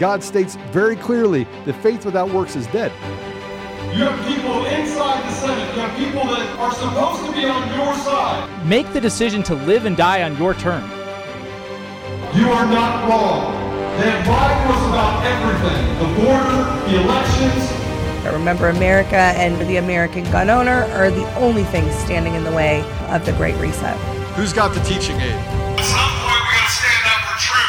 God states very clearly that faith without works is dead. You have people inside the Senate. You have people that are supposed to be on your side. Make the decision to live and die on your terms. You are not wrong. That Biden was about everything. The border, the elections. I remember America and the American gun owner are the only things standing in the way of the Great Reset. Who's got the teaching aid? At some point, we got to stand up for truth.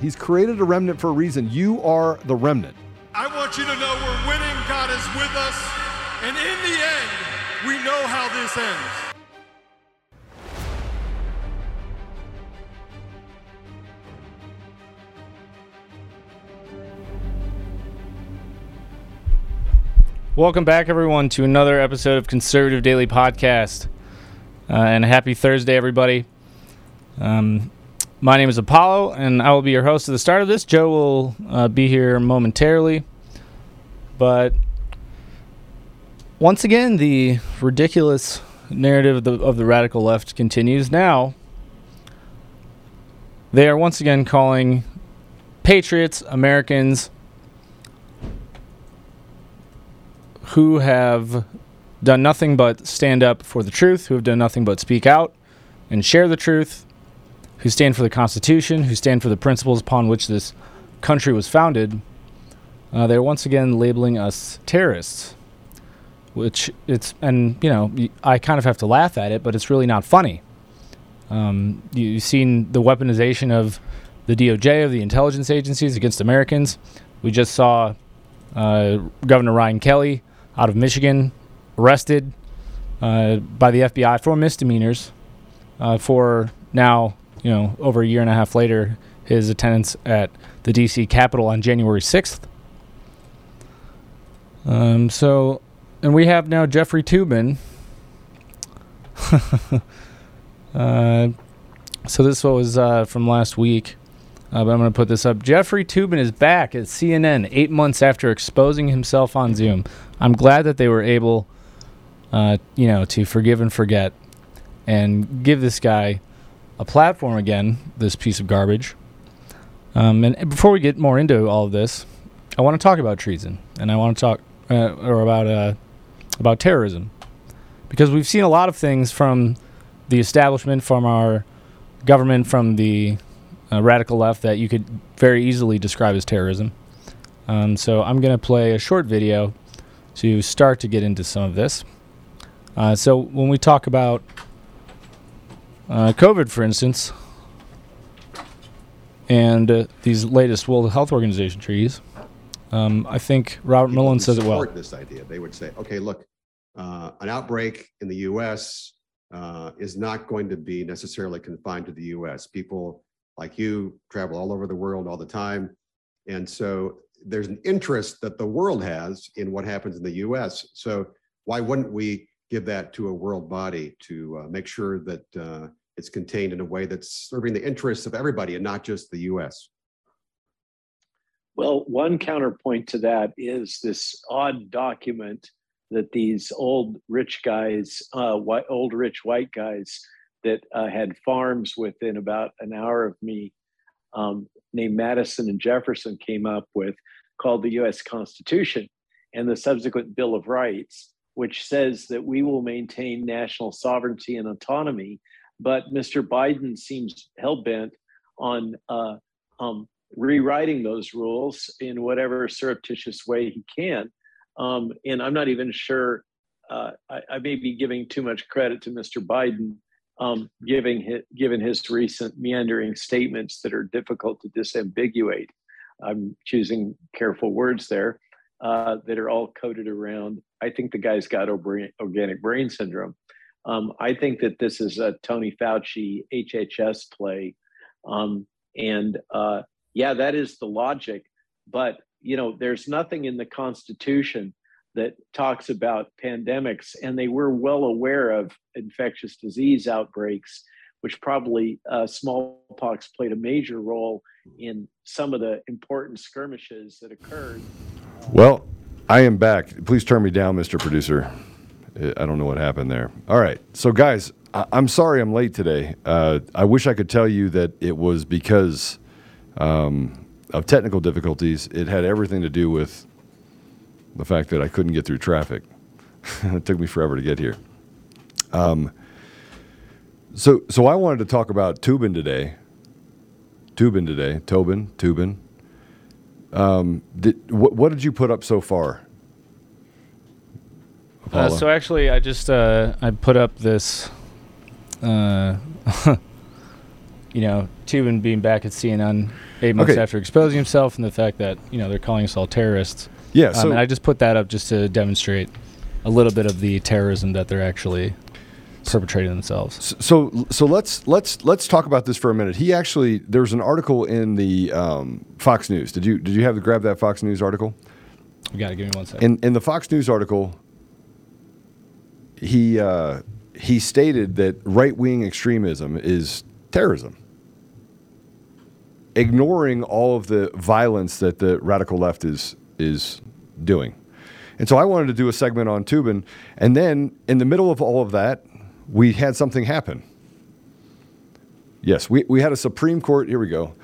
He's created a remnant for a reason. You are the remnant. I want you to know we're winning. God is with us. And in the end, we know how this ends. Welcome back, everyone, to another episode of Conservative Daily Podcast. And happy Thursday, everybody. My name is Apollo, and I will be your host at the start of this. Joe will be here momentarily. But once again, the ridiculous narrative of the radical left continues. Now, they are once again calling patriots, Americans, who have done nothing but stand up for the truth, who have done nothing but speak out and share the truth, who stand for the Constitution, who stand for the principles upon which this country was founded, they're once again labeling us terrorists, which I kind of have to laugh at it, but it's really not funny. You've seen the weaponization of the DOJ, of the intelligence agencies against Americans. We just saw Governor Ryan Kelley out of Michigan, arrested by the FBI for misdemeanors for now, over a year and a half later, his attendance at the D.C. Capitol on January 6th. And we have now Jeffrey Toobin. So this was from last week, but I'm going to put this up. Jeffrey Toobin is back at CNN 8 months after exposing himself on Zoom. I'm glad that they were able, to forgive and forget and give this guy a platform again, this piece of garbage. And before we get more into all of this, I want to talk about treason, and I want to talk about terrorism, because we've seen a lot of things from the establishment, from our government, from the radical left that you could very easily describe as terrorism. So I'm going to play a short video to start to get into some of this. So when we talk about COVID, for instance, and these latest World Health Organization treaties, I think Robert Mullen says it well. This idea, they would say, okay, look, an outbreak in the U.S. Is not going to be necessarily confined to the U.S. People like you travel all over the world all the time, and so there's an interest that the world has in what happens in the U.S. So why wouldn't we give that to a world body to make sure that it's contained in a way that's serving the interests of everybody and not just the U.S.? Well, one counterpoint to that is this odd document that these old rich white guys that had farms within about an hour of me, named Madison and Jefferson, came up with, called the U.S. Constitution and the subsequent Bill of Rights, which says that we will maintain national sovereignty and autonomy. But Mr. Biden seems hell-bent on rewriting those rules in whatever surreptitious way he can. And I'm not even sure, I may be giving too much credit to Mr. Biden, given his recent meandering statements that are difficult to disambiguate. I'm choosing careful words there that are all coded around. I think the guy's got organic brain syndrome. I think that this is a Tony Fauci HHS play. That is the logic. But you know, there's nothing in the Constitution that talks about pandemics, and they were well aware of infectious disease outbreaks, which probably smallpox played a major role in some of the important skirmishes that occurred. Well, I am back. Please turn me down, Mr. Producer. I don't know what happened there. All right. So, guys, I'm sorry I'm late today. I wish I could tell you that it was because of technical difficulties. It had everything to do with the fact that I couldn't get through traffic. It took me forever to get here. So I wanted to talk about Toobin today. Toobin. What did you put up so far? So actually, I just I put up this, you know, Toobin being back at CNN 8 months after exposing himself, and the fact that, you know, they're calling us all terrorists. Yeah. So and I just put that up just to demonstrate a little bit of the terrorism that they're actually perpetrating themselves. So let's talk about this for a minute. He actually, there's an article in the Fox News. Did you have to grab that Fox News article? You got to give me 1 second. In the Fox News article, he stated that right-wing extremism is terrorism, ignoring all of the violence that the radical left is doing. And so I wanted to do a segment on Toobin, and then in the middle of all of that, we had something happen. Yes, we had a Supreme Court. Here we go.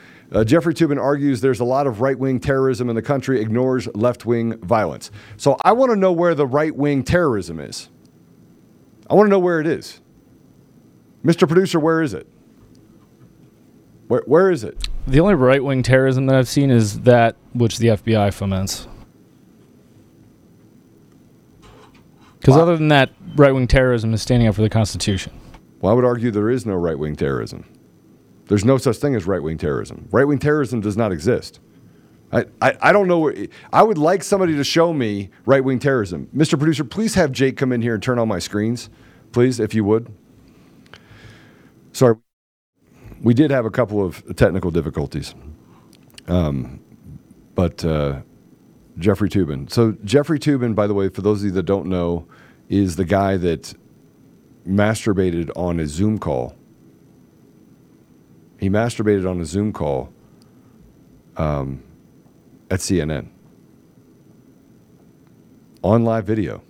Jeffrey Toobin argues there's a lot of right-wing terrorism in the country, ignores left-wing violence. So I want to know where the right-wing terrorism is. I want to know where it is. Mr. Producer, where is it? Where is it? The only right-wing terrorism that I've seen is that which the FBI foments. Because other than that, right-wing terrorism is standing up for the Constitution. Well, I would argue there is no right-wing terrorism. There's no such thing as right-wing terrorism. Right-wing terrorism does not exist. I don't know where... I would like somebody to show me right-wing terrorism. Mr. Producer, please have Jake come in here and turn on my screens, please, if you would. Sorry. We did have a couple of technical difficulties. But Jeffrey Toobin. So Jeffrey Toobin, by the way, for those of you that don't know, is the guy that masturbated on a Zoom call. He masturbated on a Zoom call at CNN on live video.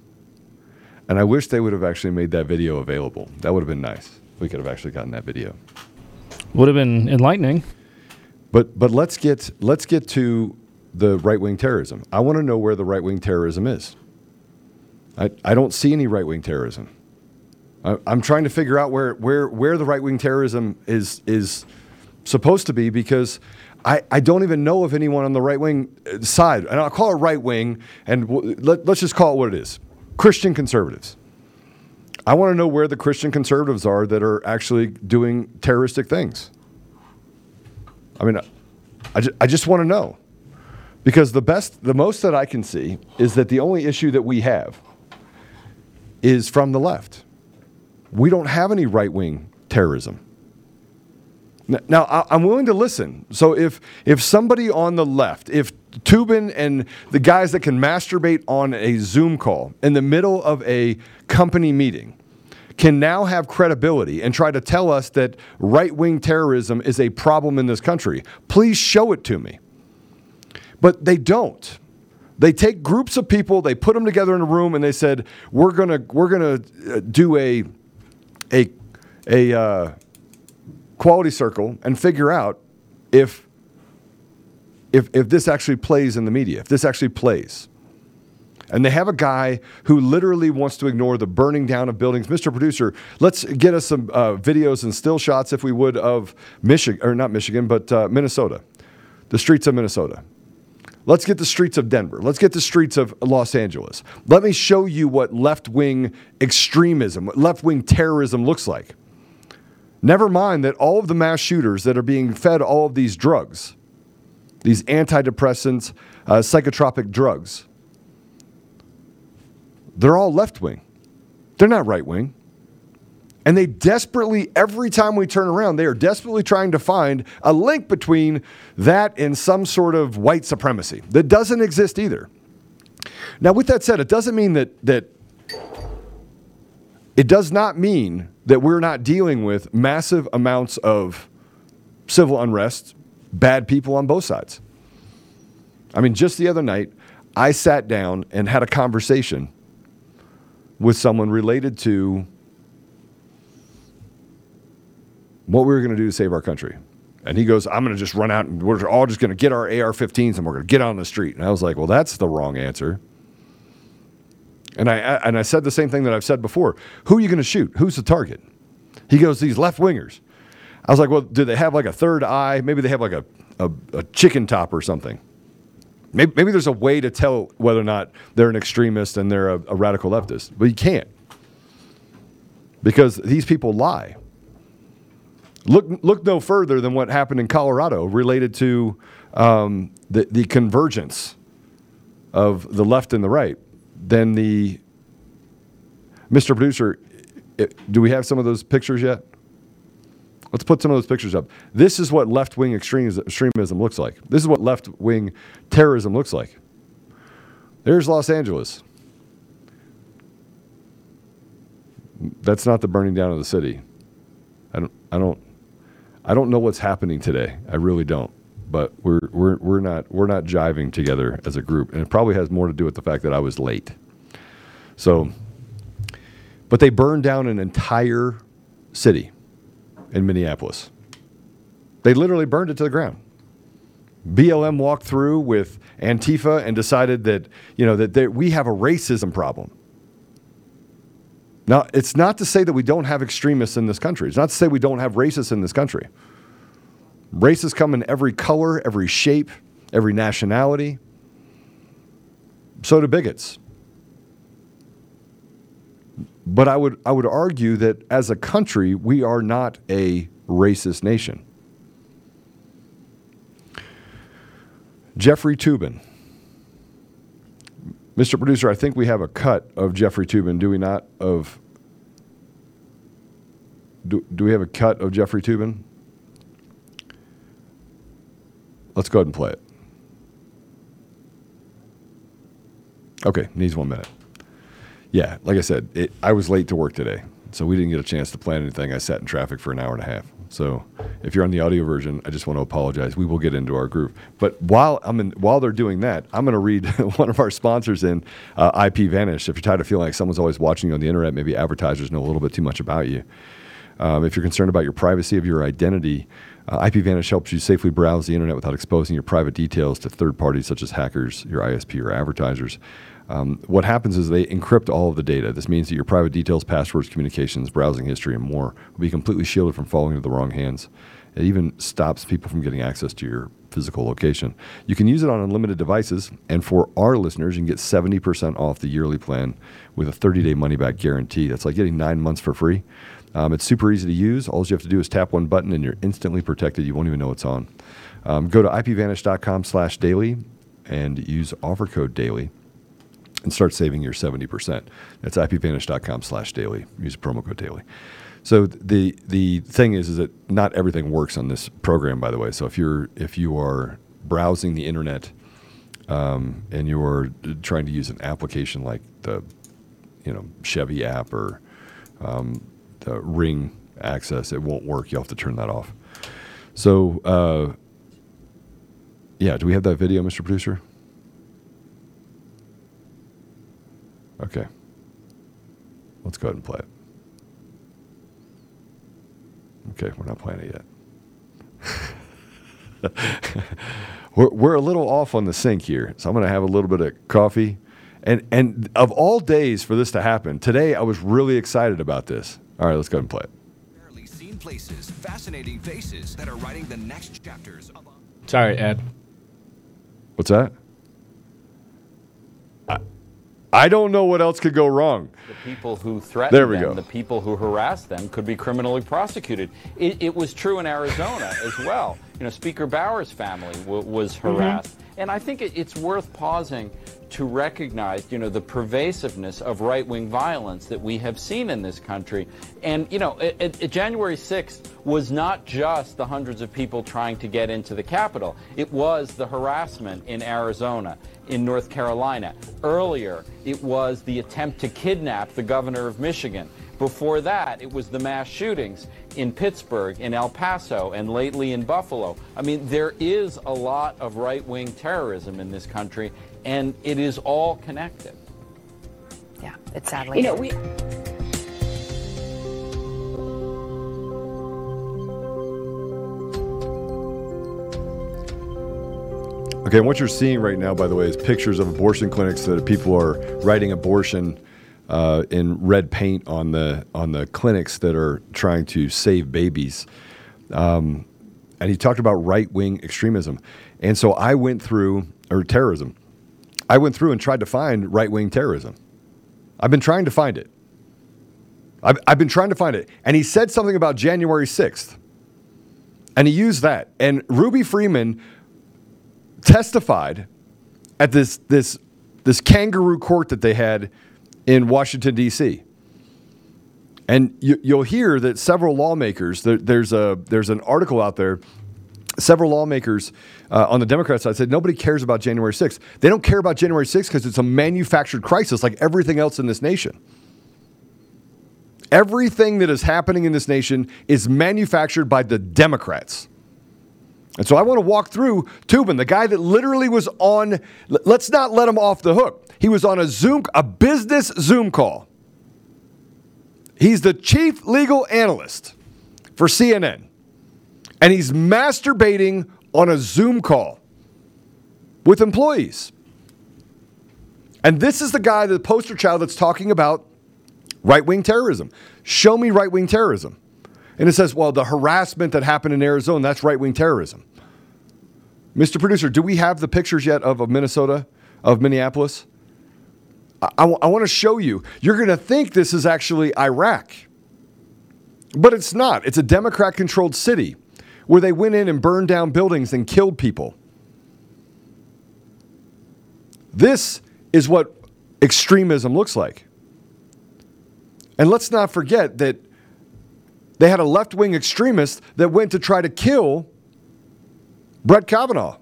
And I wish they would have actually made that video available. That would have been nice. We could have actually gotten that video. Would have been enlightening. But let's get to the right-wing terrorism. I want to know where the right-wing terrorism is. I don't see any right-wing terrorism. I'm trying to figure out where the right-wing terrorism is supposed to be, because I don't even know of anyone on the right-wing side. And I'll call it right-wing, and let's just call it what it is. Christian conservatives. I want to know where the Christian conservatives are that are actually doing terroristic things. I mean, I just want to know. Because the most that I can see is that the only issue that we have is from the left. We don't have any right-wing terrorism. Now, I'm willing to listen. So if somebody on the left, if Toobin and the guys that can masturbate on a Zoom call in the middle of a company meeting can now have credibility and try to tell us that right-wing terrorism is a problem in this country, please show it to me. But they don't. They take groups of people, they put them together in a room, and they said, "We're gonna do a quality circle and figure out if this actually plays in the media, if this actually plays." And they have a guy who literally wants to ignore the burning down of buildings. Mr. Producer, let's get us some videos and still shots, if we would, of Minnesota, the streets of Minnesota. Let's get the streets of Denver. Let's get the streets of Los Angeles. Let me show you what left-wing extremism, what left-wing terrorism looks like. Never mind that all of the mass shooters that are being fed all of these drugs, these antidepressants, psychotropic drugs, they're all left-wing. They're not right-wing. And they desperately, every time we turn around, they are desperately trying to find a link between that and some sort of white supremacy that doesn't exist either. Now, with that said, it doesn't mean that it does not mean that we're not dealing with massive amounts of civil unrest, bad people on both sides. I mean, just the other night, I sat down and had a conversation with someone related to what we were going to do to save our country. And he goes, I'm going to just run out and we're all just going to get our AR-15s and we're going to get on the street. And I was like, well, that's the wrong answer. And I said the same thing that I've said before. Who are you going to shoot? Who's the target? He goes, these left-wingers. I was like, well, do they have like a third eye? Maybe they have like a chicken top or something. Maybe there's a way to tell whether or not they're an extremist and they're a radical leftist. But you can't. Because these people lie. Look no further than what happened in Colorado related to the convergence of the left and the right. Then the Mr. Producer, do we have some of those pictures yet? Let's put some of those pictures up. This is what left-wing extremism looks like. This is what left-wing terrorism looks like. There's Los Angeles. That's not the burning down of the city. I don't know what's happening today. I really don't. But we're not jiving together as a group, and it probably has more to do with the fact that I was late. So, but they burned down an entire city in Minneapolis. They literally burned it to the ground. BLM walked through with Antifa and decided that, you know, that we have a racism problem. Now, it's not to say that we don't have extremists in this country. It's not to say we don't have racists in this country. Racists come in every color, every shape, every nationality. So do bigots. But I would argue that as a country, we are not a racist nation. Jeffrey Toobin. Mr. Producer, I think we have a cut of Jeffrey Toobin, do we not? Do we have a cut of Jeffrey Toobin? Let's go ahead and play it. Okay, needs 1 minute. Yeah, like I said, I was late to work today, so we didn't get a chance to plan anything. I sat in traffic for an hour and a half. So if you're on the audio version, I just want to apologize. We will get into our groove. But while they're doing that, I'm going to read one of our sponsors in IP Vanish. If you're tired of feeling like someone's always watching you on the internet, maybe advertisers know a little bit too much about you. If you're concerned about your privacy of your identity, IP Vanish helps you safely browse the internet without exposing your private details to third parties such as hackers, your ISP, or advertisers. What happens is they encrypt all of the data. This means that your private details, passwords, communications, browsing history, and more will be completely shielded from falling into the wrong hands. It even stops people from getting access to your physical location. You can use it on unlimited devices, and for our listeners, you can get 70% off the yearly plan with a 30-day money-back guarantee. That's like getting 9 months for free. It's super easy to use. All you have to do is tap one button, and you're instantly protected. You won't even know it's on. Go to ipvanish.com/daily and use offer code DAILY. And start saving your 70%. That's ipvanish.com/daily. Use promo code daily. So the thing is that not everything works on this program, by the way. So if you are browsing the internet and you're trying to use an application like the Chevy app or the Ring Access, it won't work. You'll have to turn that off. So do we have that video, Mr. Producer? Okay, let's go ahead and play it. Okay, we're not playing it yet. We're a little off on the sync here, so I'm going to have a little bit of coffee. And of all days for this to happen, today I was really excited about this. All right, let's go ahead and play it. Rarely seen places, fascinating faces that are writing the next chapters. Sorry, Ed. What's that? I don't know what else could go wrong. The people who threaten them, the people who harass them could be criminally prosecuted. It was true in Arizona as well. Speaker Bower's family was harassed. Mm-hmm. And I think it's worth pausing to recognize, you know, the pervasiveness of right-wing violence that we have seen in this country. And, you know, January 6th was not just the hundreds of people trying to get into the Capitol. It was the harassment in Arizona, in North Carolina. Earlier, it was the attempt to kidnap the governor of Michigan. Before that, it was the mass shootings in Pittsburgh, in El Paso, and lately in Buffalo. I mean, there is a lot of right-wing terrorism in this country, and it is all connected. Yeah, it's sadly... You know, Okay, what you're seeing right now, by the way, is pictures of abortion clinics that people are writing abortion... in red paint on the clinics that are trying to save babies. And he talked about right-wing extremism. And so I went through, or terrorism, I went through and tried to find right-wing terrorism. I've been trying to find it. I've been trying to find it. And he said something about January 6th. And he used that. And Ruby Freeman testified at this kangaroo court that they had in Washington, D.C. And you'll hear that several lawmakers, there's an article out there, several lawmakers on the Democrat side said nobody cares about January 6th. They don't care about January 6th because it's a manufactured crisis like everything else in this nation. Everything that is happening in this nation is manufactured by the Democrats. And so I want to walk through Toobin, the guy that literally was on, let's not let him off the hook. He was on a business Zoom call. He's the chief legal analyst for CNN. And he's masturbating on a Zoom call with employees. And this is the guy, the poster child that's talking about right-wing terrorism. Show me right-wing terrorism. And it says, well, the harassment that happened in Arizona, that's right-wing terrorism. Mr. Producer, do we have the pictures yet of Minnesota, of Minneapolis? I want to show you. You're going to think this is actually Iraq. But it's not. It's a Democrat-controlled city where they went in and burned down buildings and killed people. This is what extremism looks like. And let's not forget that they had a left-wing extremist that went to try to kill Brett Kavanaugh.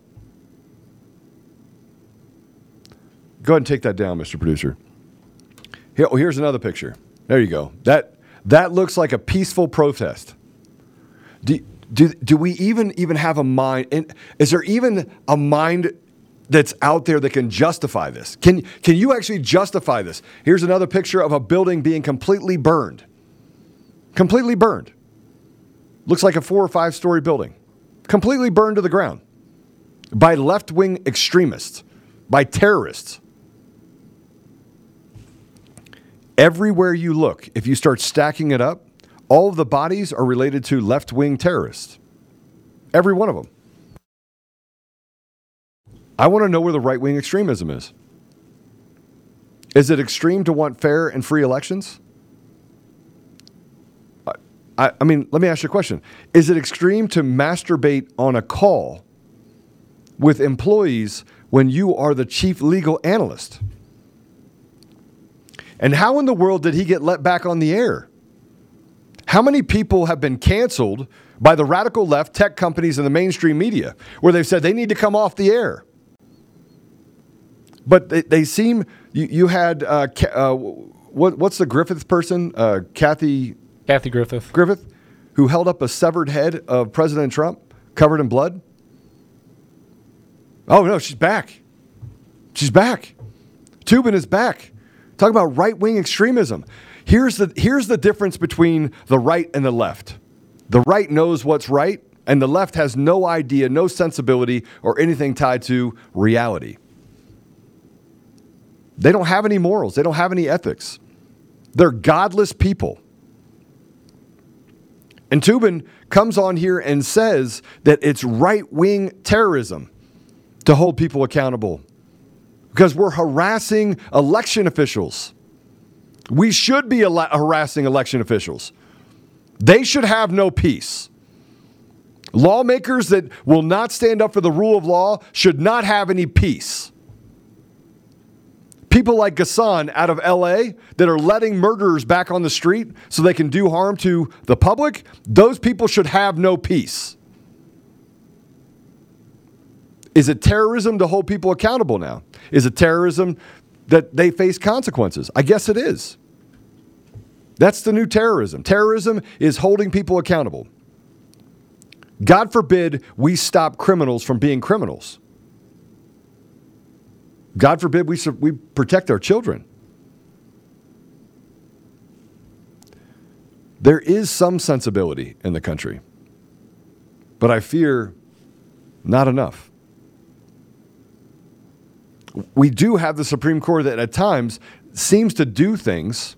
Go ahead and take that down, Mr. Producer. Here's another picture. There you go. That looks like a peaceful protest. Do we even have a mind? And is there even a mind that's out there that can justify this? Can you actually justify this? Here's another picture of a building being completely burned. Completely burned. Looks like a 4 or 5 story building. Completely burned to the ground by left-wing extremists, by terrorists. Everywhere you look, if you start stacking it up, all of the bodies are related to left-wing terrorists. Every one of them. I want to know where the right-wing extremism is. Is it extreme to want fair and free elections? I mean, let me ask you a question. Is it extreme to masturbate on a call with employees when you are the chief legal analyst? And how in the world did he get let back on the air? How many people have been canceled by the radical left, tech companies, and the mainstream media where they've said they need to come off the air? But they seem... You had... what's the Griffith person? Kathy Griffith. Who held up a severed head of President Trump covered in blood. Oh, no, she's back. She's back. Toobin is back. Talk about right-wing extremism. Here's the difference between the right and the left. The right knows what's right, and the left has no idea, no sensibility, or anything tied to reality. They don't have any morals. They don't have any ethics. They're godless people. And Toobin comes on here and says that it's right-wing terrorism to hold people accountable because we're harassing election officials. We should be harassing election officials. They should have no peace. Lawmakers that will not stand up for the rule of law should not have any peace. people like Gascón out of LA that are letting murderers back on the street so they can do harm to the public, those people should have no peace. Is it terrorism to hold people accountable now? Is it terrorism that they face consequences? I guess it is. That's the new terrorism. Terrorism is holding people accountable. God forbid we stop criminals from being criminals. God forbid we protect our children. There is some sensibility in the country, but I fear not enough. We do have the Supreme Court that at times seems to do things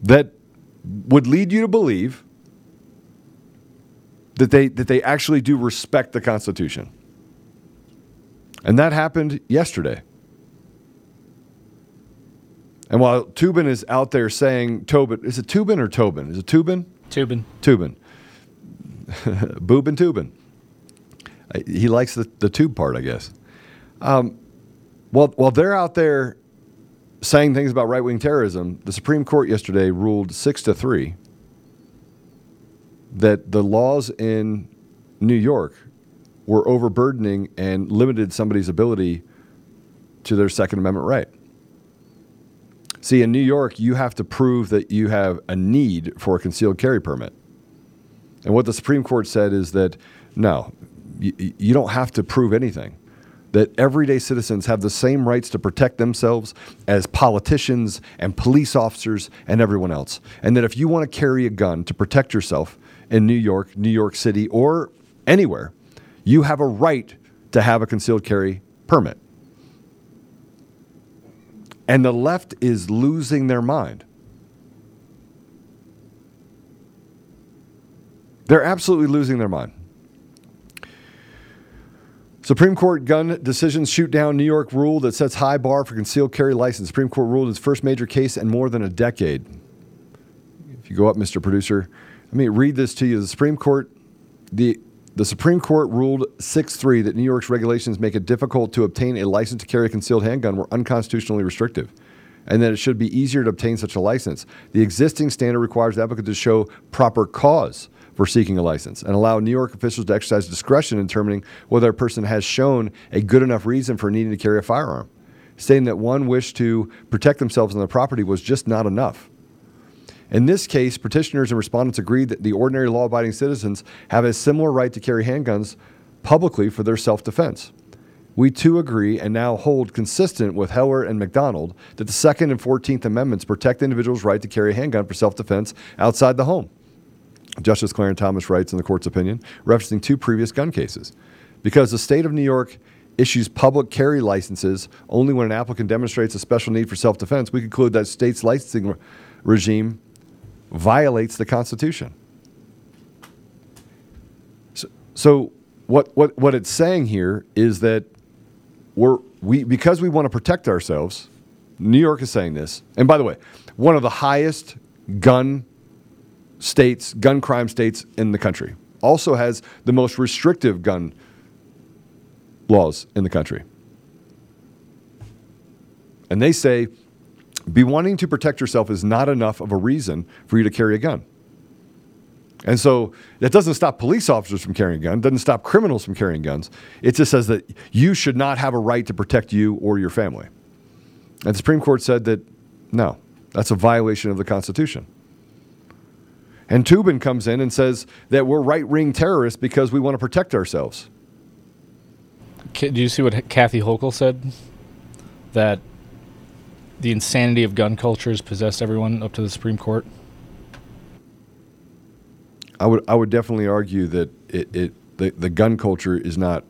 that would lead you to believe that they actually do respect the Constitution. And that happened yesterday. And while Toobin is out there saying Toobin, is it Toobin or Tobin? Is it Toobin? Toobin. Boobin Toobin. He likes the tube part, I guess. While they're out there saying things about right-wing terrorism, the Supreme Court yesterday ruled 6-3 that the laws in New York were overburdening and limited somebody's ability to their Second Amendment right. See, in New York, you have to prove that you have a need for a concealed carry permit. And what the Supreme Court said is that, no, you don't have to prove anything. That everyday citizens have the same rights to protect themselves as politicians and police officers and everyone else. And that if you want to carry a gun to protect yourself in New York, New York City, or anywhere, you have a right to have a concealed carry permit. And the left is losing their mind. They're absolutely losing their mind. Supreme Court gun decisions shoot down New York rule that sets high bar for concealed carry license. Supreme Court ruled its first major case in more than a decade. If you go up, Mr. Producer, let me read this to you. The Supreme Court ruled 6-3 that New York's regulations make it difficult to obtain a license to carry a concealed handgun were unconstitutionally restrictive, and that it should be easier to obtain such a license. The existing standard requires the applicant to show proper cause for seeking a license and allow New York officials to exercise discretion in determining whether a person has shown a good enough reason for needing to carry a firearm. Stating that one wish to protect themselves and their property was just not enough. In this case, petitioners and respondents agreed that the ordinary law-abiding citizens have a similar right to carry handguns publicly for their self-defense. We too agree and now hold consistent with Heller and McDonald that the Second and 14th Amendments protect individuals' right to carry a handgun for self-defense outside the home. Justice Clarence Thomas writes in the court's opinion, referencing two previous gun cases. Because the state of New York issues public carry licenses only when an applicant demonstrates a special need for self-defense, we conclude that state's licensing regime violates the Constitution. So what it's saying here is that because we want to protect ourselves, New York is saying this. And by the way, one of the highest gun crime states in the country. Also has the most restrictive gun laws in the country. And they say, be wanting to protect yourself is not enough of a reason for you to carry a gun. And so that doesn't stop police officers from carrying a gun, doesn't stop criminals from carrying guns. It just says that you should not have a right to protect you or your family. And the Supreme Court said that, no, that's a violation of the Constitution. And Toobin comes in and says that we're right-wing terrorists because we want to protect ourselves. Do you see what Kathy Hochul said? That the insanity of gun culture has possessed everyone up to the Supreme Court? I would definitely argue that the gun culture is not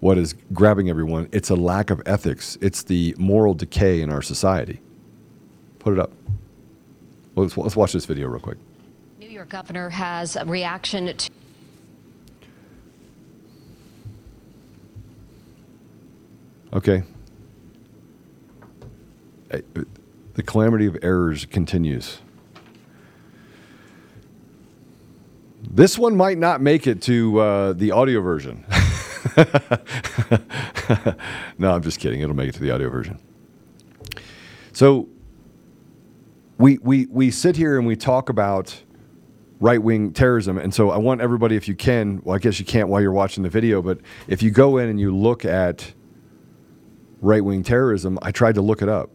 what is grabbing everyone. It's a lack of ethics. It's the moral decay in our society. Put it up. Let's watch this video real quick. Your governor has a reaction to... Okay. The calamity of errors continues. This one might not make it to the audio version. No, I'm just kidding. It'll make it to the audio version. So we sit here and we talk about right-wing terrorism. And so I want everybody, if you can, well, I guess you can't while you're watching the video, but if you go in and you look at right-wing terrorism, I tried to look it up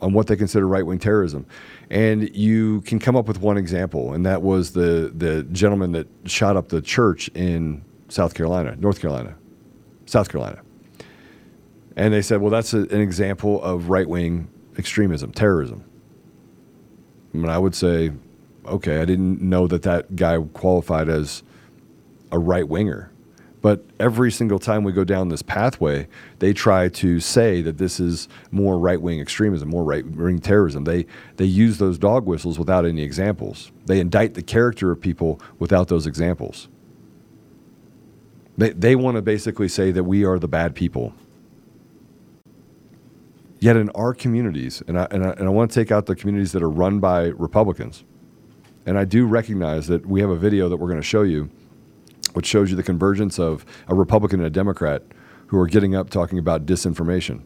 on what they consider right-wing terrorism. And you can come up with one example, and that was the gentleman that shot up the church in South Carolina. And they said, well, that's an example of right-wing extremism, terrorism. And I would say, okay, I didn't know that guy qualified as a right-winger. But every single time we go down this pathway, they try to say that this is more right-wing extremism, more right-wing terrorism. They use those dog whistles without any examples. They indict the character of people without those examples. They want to basically say that we are the bad people. Yet in our communities, and I want to take out the communities that are run by Republicans, and I do recognize that we have a video that we're going to show you which shows you the convergence of a Republican and a Democrat who are getting up talking about disinformation,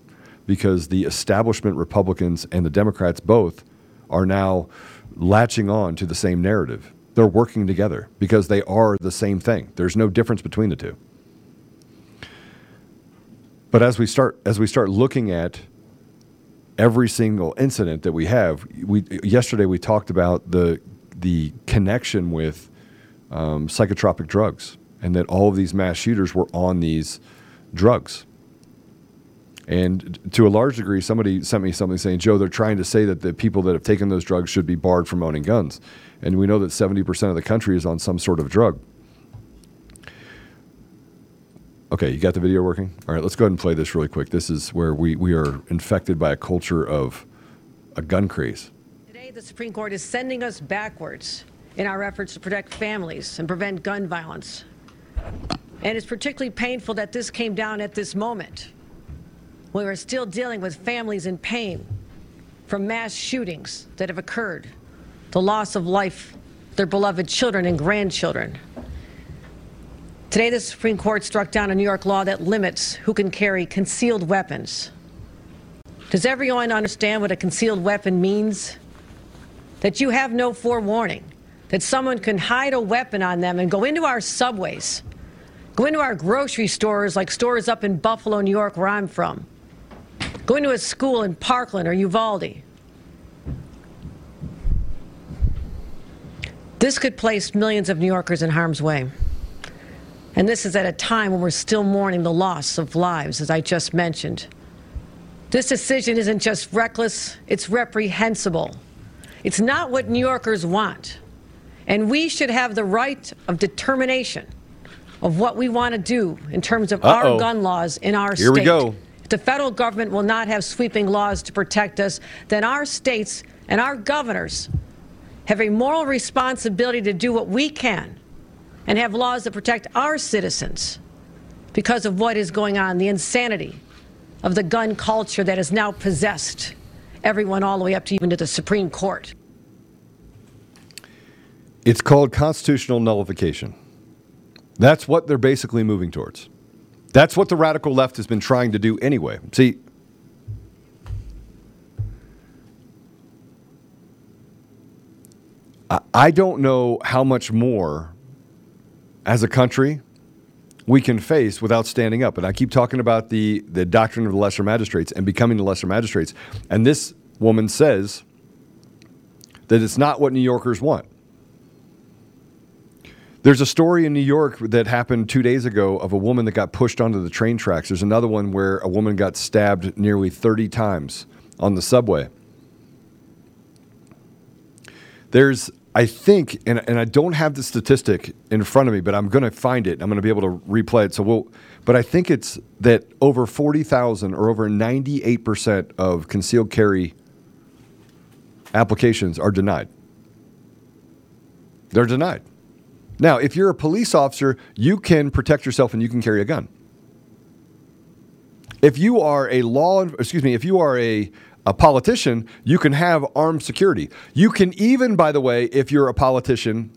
because the establishment Republicans and the Democrats both are now latching on to the same narrative. They're working together because they are the same thing. There's no difference between the two. But as we start looking at every single incident that we have, yesterday we talked about the connection with psychotropic drugs, and that all of these mass shooters were on these drugs. And to a large degree, somebody sent me something saying, Joe, they're trying to say that the people that have taken those drugs should be barred from owning guns. And we know that 70% of the country is on some sort of drug. Okay, you got the video working? All right, let's go ahead and play this really quick. This is where we are infected by a culture of a gun craze. Today, the Supreme Court is sending us backwards in our efforts to protect families and prevent gun violence. And it's particularly painful that this came down at this moment, when we're still dealing with families in pain from mass shootings that have occurred, the loss of life, their beloved children and grandchildren. Today, the Supreme Court struck down a New York law that limits who can carry concealed weapons. Does everyone understand what a concealed weapon means? That you have no forewarning, that someone can hide a weapon on them and go into our subways, go into our grocery stores, like stores up in Buffalo, New York, where I'm from, go into a school in Parkland or Uvalde. This could place millions of New Yorkers in harm's way. And this is at a time when we're still mourning the loss of lives, as I just mentioned. This decision isn't just reckless, it's reprehensible. It's not what New Yorkers want. And we should have the right of determination of what we want to do in terms of our gun laws in our state. Here we go. If the federal government will not have sweeping laws to protect us, then our states and our governors have a moral responsibility to do what we can and have laws that protect our citizens because of what is going on, the insanity of the gun culture that has now possessed everyone all the way up to even to the Supreme Court. It's called constitutional nullification. That's what they're basically moving towards. That's what the radical left has been trying to do anyway. See, I don't know how much more as a country we can face without standing up. And I keep talking about the doctrine of the lesser magistrates and becoming the lesser magistrates. And this woman says that it's not what New Yorkers want. There's a story in New York that happened 2 days ago of a woman that got pushed onto the train tracks. There's another one where a woman got stabbed nearly 30 times on the subway. There's, I think, and I don't have the statistic in front of me, but I'm going to find it. I'm going to be able to replay it. But I think it's that over 40,000 or over 98% of concealed carry applications are denied. They're denied. Now, if you're a police officer, you can protect yourself and you can carry a gun. If you are a politician, you can have armed security. You can even, by the way, if you're a politician,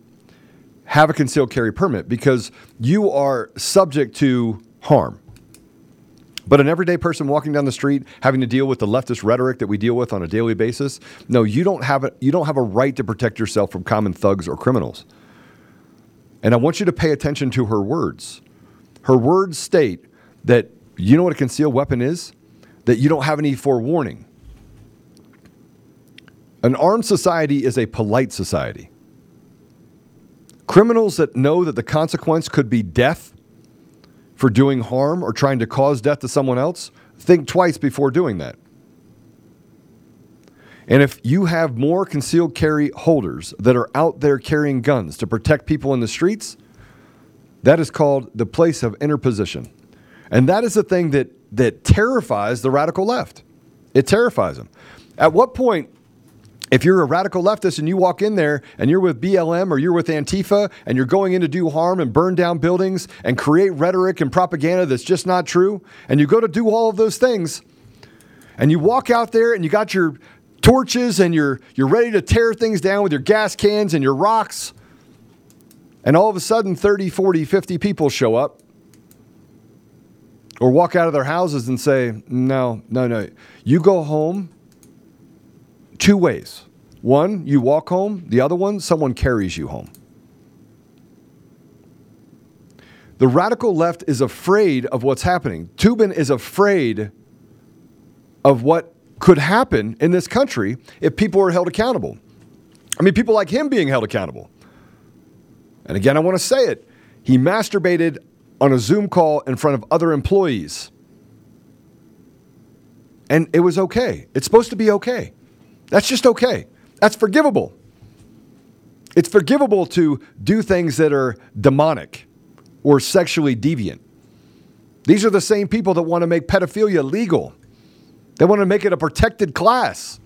have a concealed carry permit because you are subject to harm. But an everyday person walking down the street having to deal with the leftist rhetoric that we deal with on a daily basis, no, you don't have a right to protect yourself from common thugs or criminals. And I want you to pay attention to her words. Her words state that you know what a concealed weapon is? That you don't have any forewarning. An armed society is a polite society. Criminals that know that the consequence could be death for doing harm or trying to cause death to someone else, think twice before doing that. And if you have more concealed carry holders that are out there carrying guns to protect people in the streets, that is called the place of interposition. And that is the thing that terrifies the radical left. It terrifies them. At what point, if you're a radical leftist and you walk in there and you're with BLM or you're with Antifa and you're going in to do harm and burn down buildings and create rhetoric and propaganda that's just not true, and you go to do all of those things, and you walk out there and you got your torches and you're ready to tear things down with your gas cans and your rocks, and all of a sudden 30, 40, 50 people show up or walk out of their houses and say, no. You go home. Two ways. One, you walk home. The other one, someone carries you home. The radical left is afraid of what's happening. Toobin is afraid of what could happen in this country if people are held accountable. I mean, people like him being held accountable. And again, I want to say it. He masturbated on a Zoom call in front of other employees. And it was okay. It's supposed to be okay. That's just okay. That's forgivable. It's forgivable to do things that are demonic or sexually deviant. These are the same people that want to make pedophilia legal. They want to make it a protected class.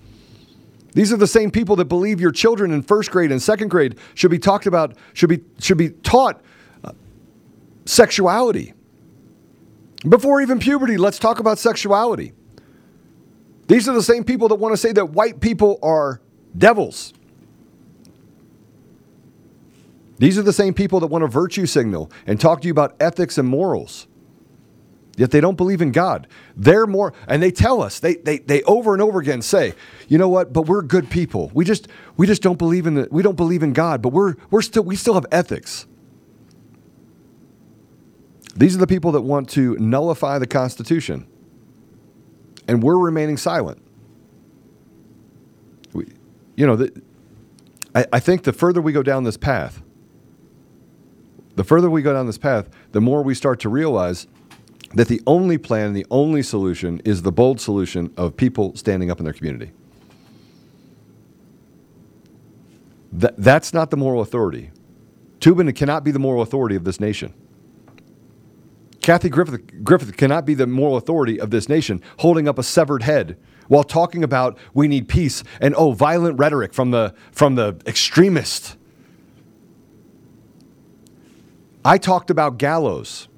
These are the same people that believe your children in first grade and second grade should be talked about, should be taught sexuality. Before even puberty, let's talk about sexuality. These are the same people that want to say that white people are devils. These are the same people that want to virtue signal and talk to you about ethics and morals. Yet they don't believe in God. They're more, and they tell us, they over and over again say, you know what, but we're good people. We just don't believe in God, but we still have ethics. These are the people that want to nullify the Constitution. And we're remaining silent. I think the further we go down this path, the more we start to realize that the only plan, the only solution is the bold solution of people standing up in their community. That's not the moral authority. Toobin cannot be the moral authority of this nation. Kathy Griffith cannot be the moral authority of this nation, holding up a severed head while talking about we need peace and violent rhetoric from the extremist. I talked about gallows,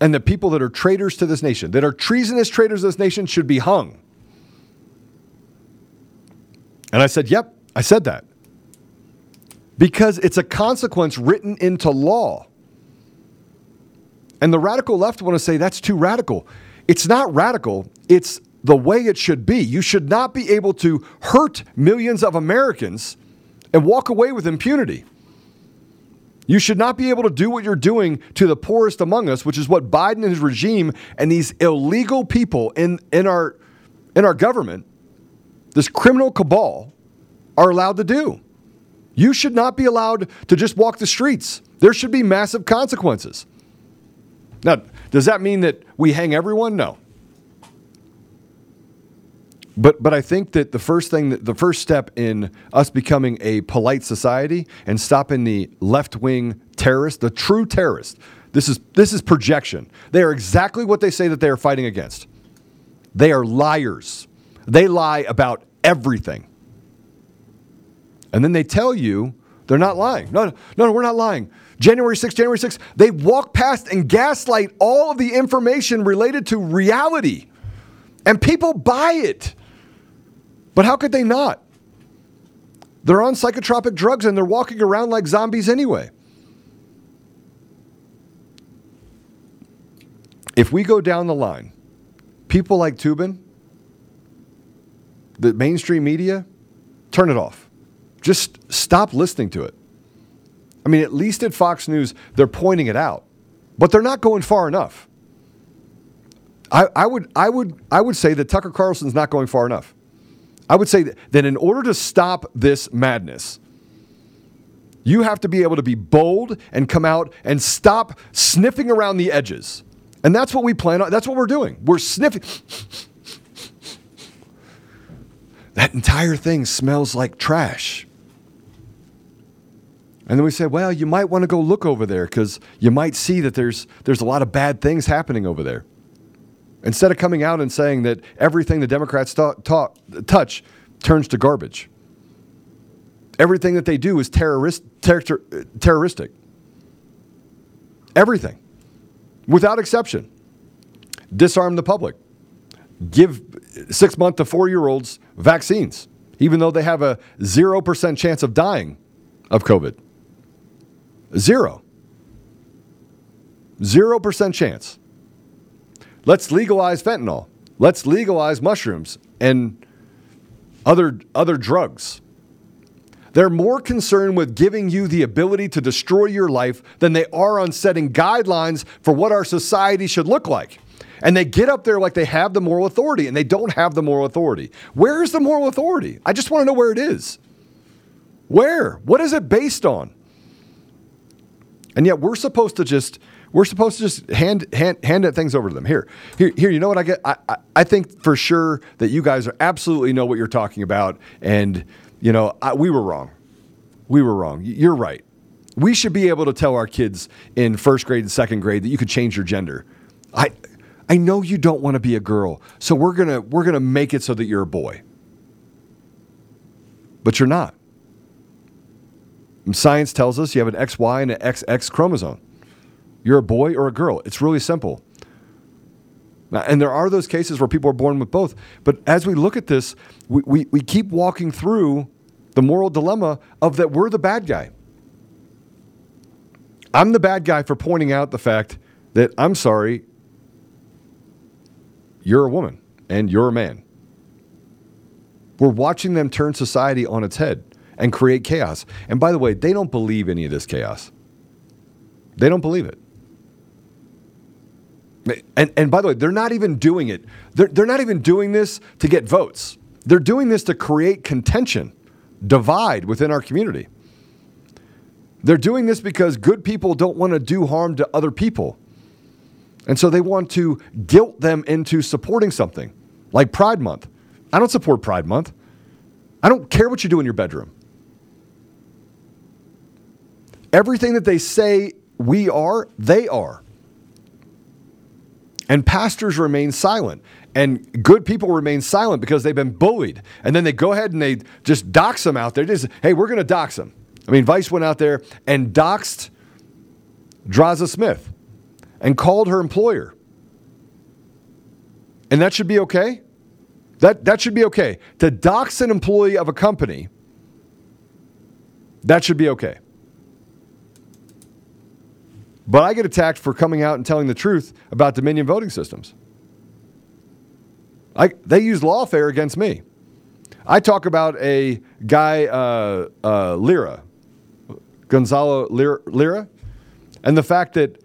and the people that are traitors to this nation, that are treasonous traitors to this nation, should be hung. And I said, yep, I said that because it's a consequence written into law. And the radical left want to say that's too radical. It's not radical. It's the way it should be. You should not be able to hurt millions of Americans and walk away with impunity. You should not be able to do what you're doing to the poorest among us, which is what Biden and his regime and these illegal people in our government, this criminal cabal, are allowed to do. You should not be allowed to just walk the streets. There should be massive consequences. Now, does that mean that we hang everyone? No. But I think that the first step in us becoming a polite society and stopping the left-wing terrorists, the true terrorists, this is projection. They are exactly what they say that they are fighting against. They are liars. They lie about everything. And then they tell you they're not lying. No, we're not lying. January 6th, they walk past and gaslight all of the information related to reality. And people buy it. But how could they not? They're on psychotropic drugs and they're walking around like zombies anyway. If we go down the line, people like Toobin, the mainstream media, turn it off. Just stop listening to it. I mean, at least at Fox News, they're pointing it out, but they're not going far enough. I would say that Tucker Carlson's not going far enough. I would say that in order to stop this madness, you have to be able to be bold and come out and stop sniffing around the edges. And that's what we plan on. That's what we're doing. We're sniffing. That entire thing smells like trash. And then we say, well, you might want to go look over there because you might see that there's a lot of bad things happening over there. Instead of coming out and saying that everything the Democrats touch turns to garbage. Everything that they do is terroristic. Everything. Without exception. Disarm the public. Give 6-month to 4-year-olds vaccines, even though they have a 0% chance of dying of COVID. 0% chance. Let's legalize fentanyl. Let's legalize mushrooms and other drugs. They're more concerned with giving you the ability to destroy your life than they are on setting guidelines for what our society should look like. And they get up there like they have the moral authority, and they don't have the moral authority. Where is the moral authority? I just want to know where it is. Where? What is it based on? And yet we're supposed to just hand things over to them. Here. You know what I get? I think for sure that you guys are absolutely know what you're talking about, and you know we were wrong. We were wrong. You're right. We should be able to tell our kids in first grade and second grade that you could change your gender. I know you don't want to be a girl, so we're gonna make it so that you're a boy. But you're not. And science tells us you have an XY and an XX chromosome. You're a boy or a girl. It's really simple. And there are those cases where people are born with both. But as we look at this, we keep walking through the moral dilemma of that we're the bad guy. I'm the bad guy for pointing out the fact that, I'm sorry, you're a woman and you're a man. We're watching them turn society on its head and create chaos. And by the way, they don't believe any of this chaos. They don't believe it. And by the way, they're not even doing it. They're not even doing this to get votes. They're doing this to create contention, divide within our community. They're doing this because good people don't want to do harm to other people. And so they want to guilt them into supporting something like Pride Month. I don't support Pride Month. I don't care what you do in your bedroom. Everything that they say we are, they are. And pastors remain silent. And good people remain silent because they've been bullied. And then they go ahead and they just dox them out there. Just, hey, we're going to dox them. I mean, Vice went out there and doxed Draza Smith. And called her employer. And that should be okay? That should be okay. To dox an employee of a company, that should be okay. But I get attacked for coming out and telling the truth about Dominion voting systems. They use lawfare against me. I talk about a guy, Lira, Gonzalo Lira, and the fact that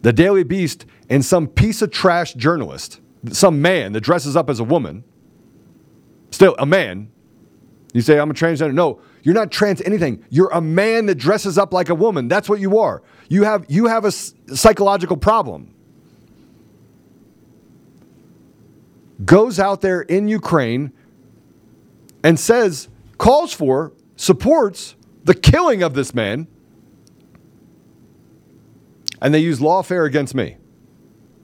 The Daily Beast and some piece of trash journalist, some man that dresses up as a woman, still a man. You say, I'm a transgender. No, you're not trans anything. You're a man that dresses up like a woman. That's what you are. You have a psychological problem. Goes out there in Ukraine and says, calls for, supports the killing of this man. And they use lawfare against me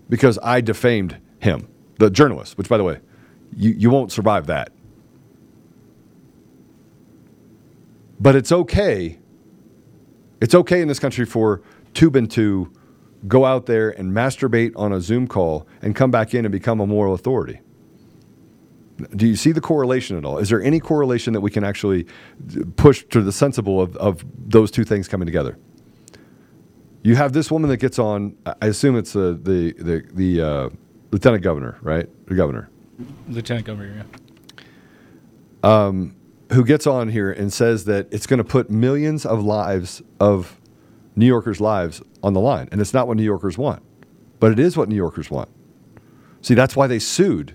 because I defamed him, the journalist, which, by the way, you won't survive that. But it's okay. It's okay in this country for Toobin to go out there and masturbate on a Zoom call and come back in and become a moral authority. Do you see the correlation at all? Is there any correlation that we can actually push to the sensible of those two things coming together? You have this woman that gets on. I assume it's the lieutenant governor, right? The governor. Lieutenant governor, yeah. Who gets on here and says that it's going to put millions of lives of New Yorkers' lives on the line, and it's not what New Yorkers want, but it is what New Yorkers want. See, that's why they sued.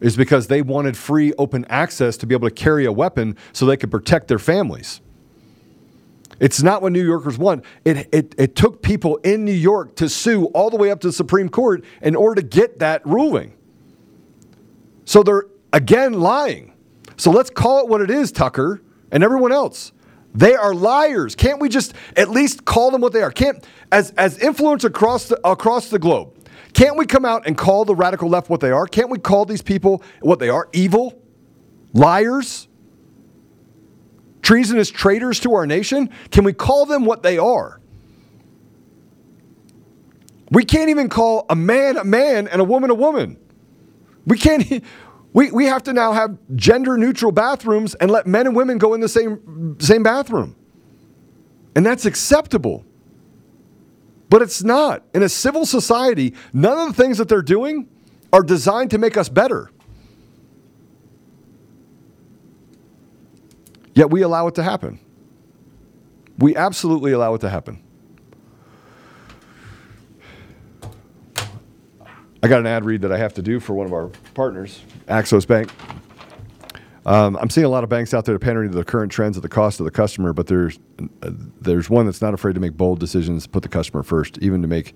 Is because they wanted free, open access to be able to carry a weapon so they could protect their families. It's not what New Yorkers want. It took people in New York to sue all the way up to the Supreme Court in order to get that ruling. So they're, again, lying. So let's call it what it is, Tucker and everyone else. They are liars. Can't we just at least call them what they are? Can't, as influence across the globe, can't we come out and call the radical left what they are? Can't we call these people what they are? Evil? Liars? Treasonous traitors to our nation? Can we call them what they are? We can't even call a man and a woman a woman. We can't. We have to now have gender-neutral bathrooms and let men and women go in the same bathroom. And that's acceptable. But it's not. In a civil society, none of the things that they're doing are designed to make us better. Yet we allow it to happen. We absolutely allow it to happen. I got an ad read that I have to do for one of our partners, Axos Bank. I'm seeing a lot of banks out there pandering to the current trends at the cost of the customer, but there's one that's not afraid to make bold decisions, put the customer first, even to make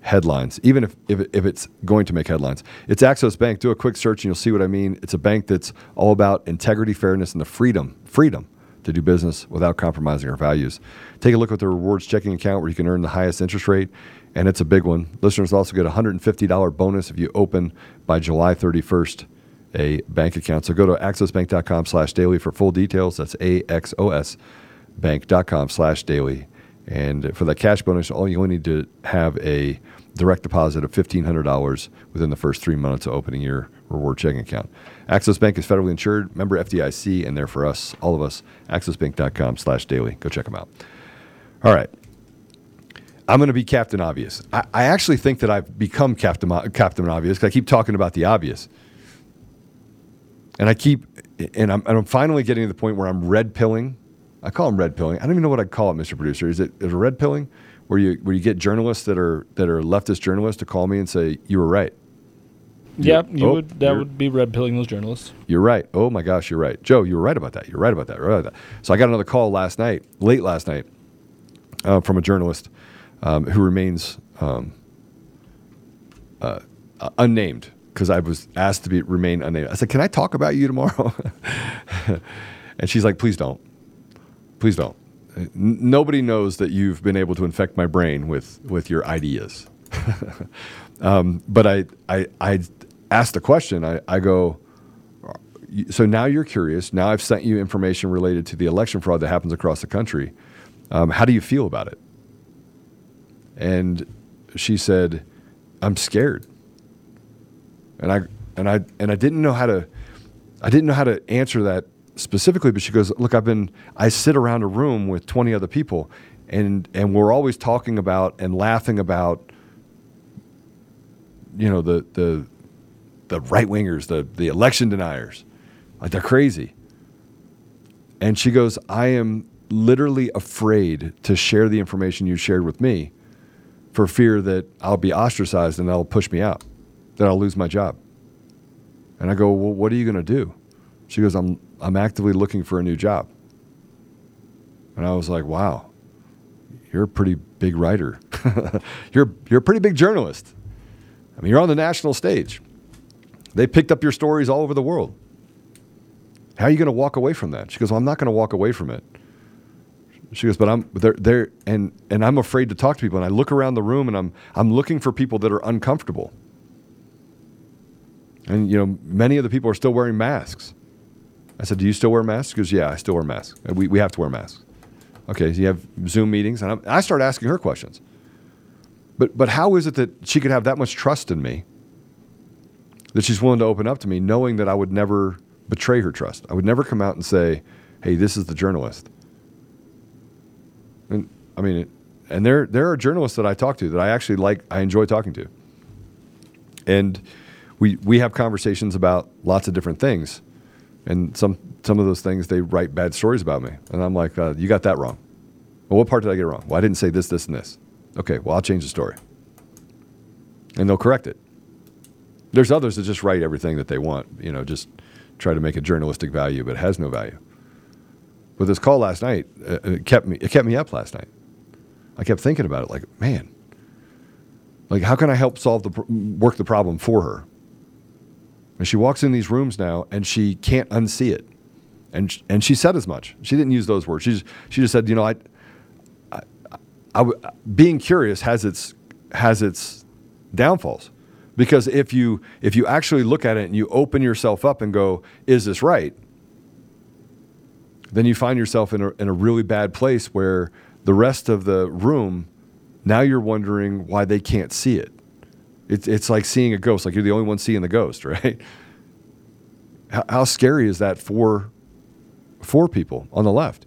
headlines, even if it's going to make headlines. It's Axos Bank. Do a quick search and you'll see what I mean. It's a bank that's all about integrity, fairness, and the freedom to do business without compromising our values. Take a look at the rewards checking account where you can earn the highest interest rate, and it's a big one. Listeners also get a $150 bonus if you open by July 31st. A bank account. So go to axosbank.com/daily for full details. That's AXOSbank.com/daily. And for that cash bonus, you only need to have a direct deposit of $1,500 within the first 3 months of opening your reward checking account. Axos Bank is federally insured, member FDIC, and they're for us, all of us. AxosBank.com/daily. Go check them out. All right. I'm going to be Captain Obvious. I actually think that I've become Captain Obvious because I keep talking about the obvious. And I'm finally getting to the point where I'm red pilling. I call them red pilling. I don't even know what I call it, Mr. Producer. Is it red pilling, where you get journalists that are leftist journalists to call me and say you were right? Yeah, that would be red pilling those journalists. You're right. Oh my gosh, you're right, Joe. You were right about that. You're right about that. Right about that. So I got another call late last night, from a journalist who remains unnamed. Because I was asked to remain unnamed. I said, "Can I talk about you tomorrow?" And she's like, "Please don't. Please don't. Nobody knows that you've been able to infect my brain with your ideas." But I asked the question. I go, "So now you're curious. Now I've sent you information related to the election fraud that happens across the country. How do you feel about it?" And she said, "I'm scared." And I didn't know how to answer that specifically, but she goes, "Look, I sit around a room with 20 other people and we're always talking about and laughing about, you know, the right wingers, the election deniers. Like they're crazy." And she goes, "I am literally afraid to share the information you shared with me for fear that I'll be ostracized and they'll push me out. That I'll lose my job." And I go, "Well, what are you going to do?" She goes, I'm actively looking for a new job." And I was like, "Wow, you're a pretty big writer. You're a pretty big journalist. I mean, you're on the national stage. They picked up your stories all over the world. How are you going to walk away from that?" She goes, "Well, I'm not going to walk away from it." She goes, "But I'm afraid to talk to people. And I look around the room and I'm looking for people that are uncomfortable. And, you know, many of the people are still wearing masks." I said, "Do you still wear masks?" She goes, "Yeah, I still wear masks. We have to wear masks." Okay, so you have Zoom meetings. And I start asking her questions. But how is it that she could have that much trust in me that she's willing to open up to me knowing that I would never betray her trust? I would never come out and say, "Hey, this is the journalist." And I mean, And there are journalists that I talk to that I actually like, I enjoy talking to. And we have conversations about lots of different things. And some of those things, they write bad stories about me. And I'm like, you got that wrong. Well, what part did I get wrong? Well, I didn't say this, this, and this. Okay, well, I'll change the story. And they'll correct it. There's others that just write everything that they want, you know, just try to make a journalistic value, but it has no value. But this call last night, it kept me up last night. I kept thinking about it, like, man, like how can I help solve work the problem for her? And she walks in these rooms now, and she can't unsee it. And she said as much. She didn't use those words. She just said, you know, being curious has its downfalls. Because if you actually look at it and you open yourself up and go, is this right? Then you find yourself in a really bad place where the rest of the room, now you're wondering why they can't see it. It's like seeing a ghost, like you're the only one seeing the ghost, right? How scary is that for people on the left?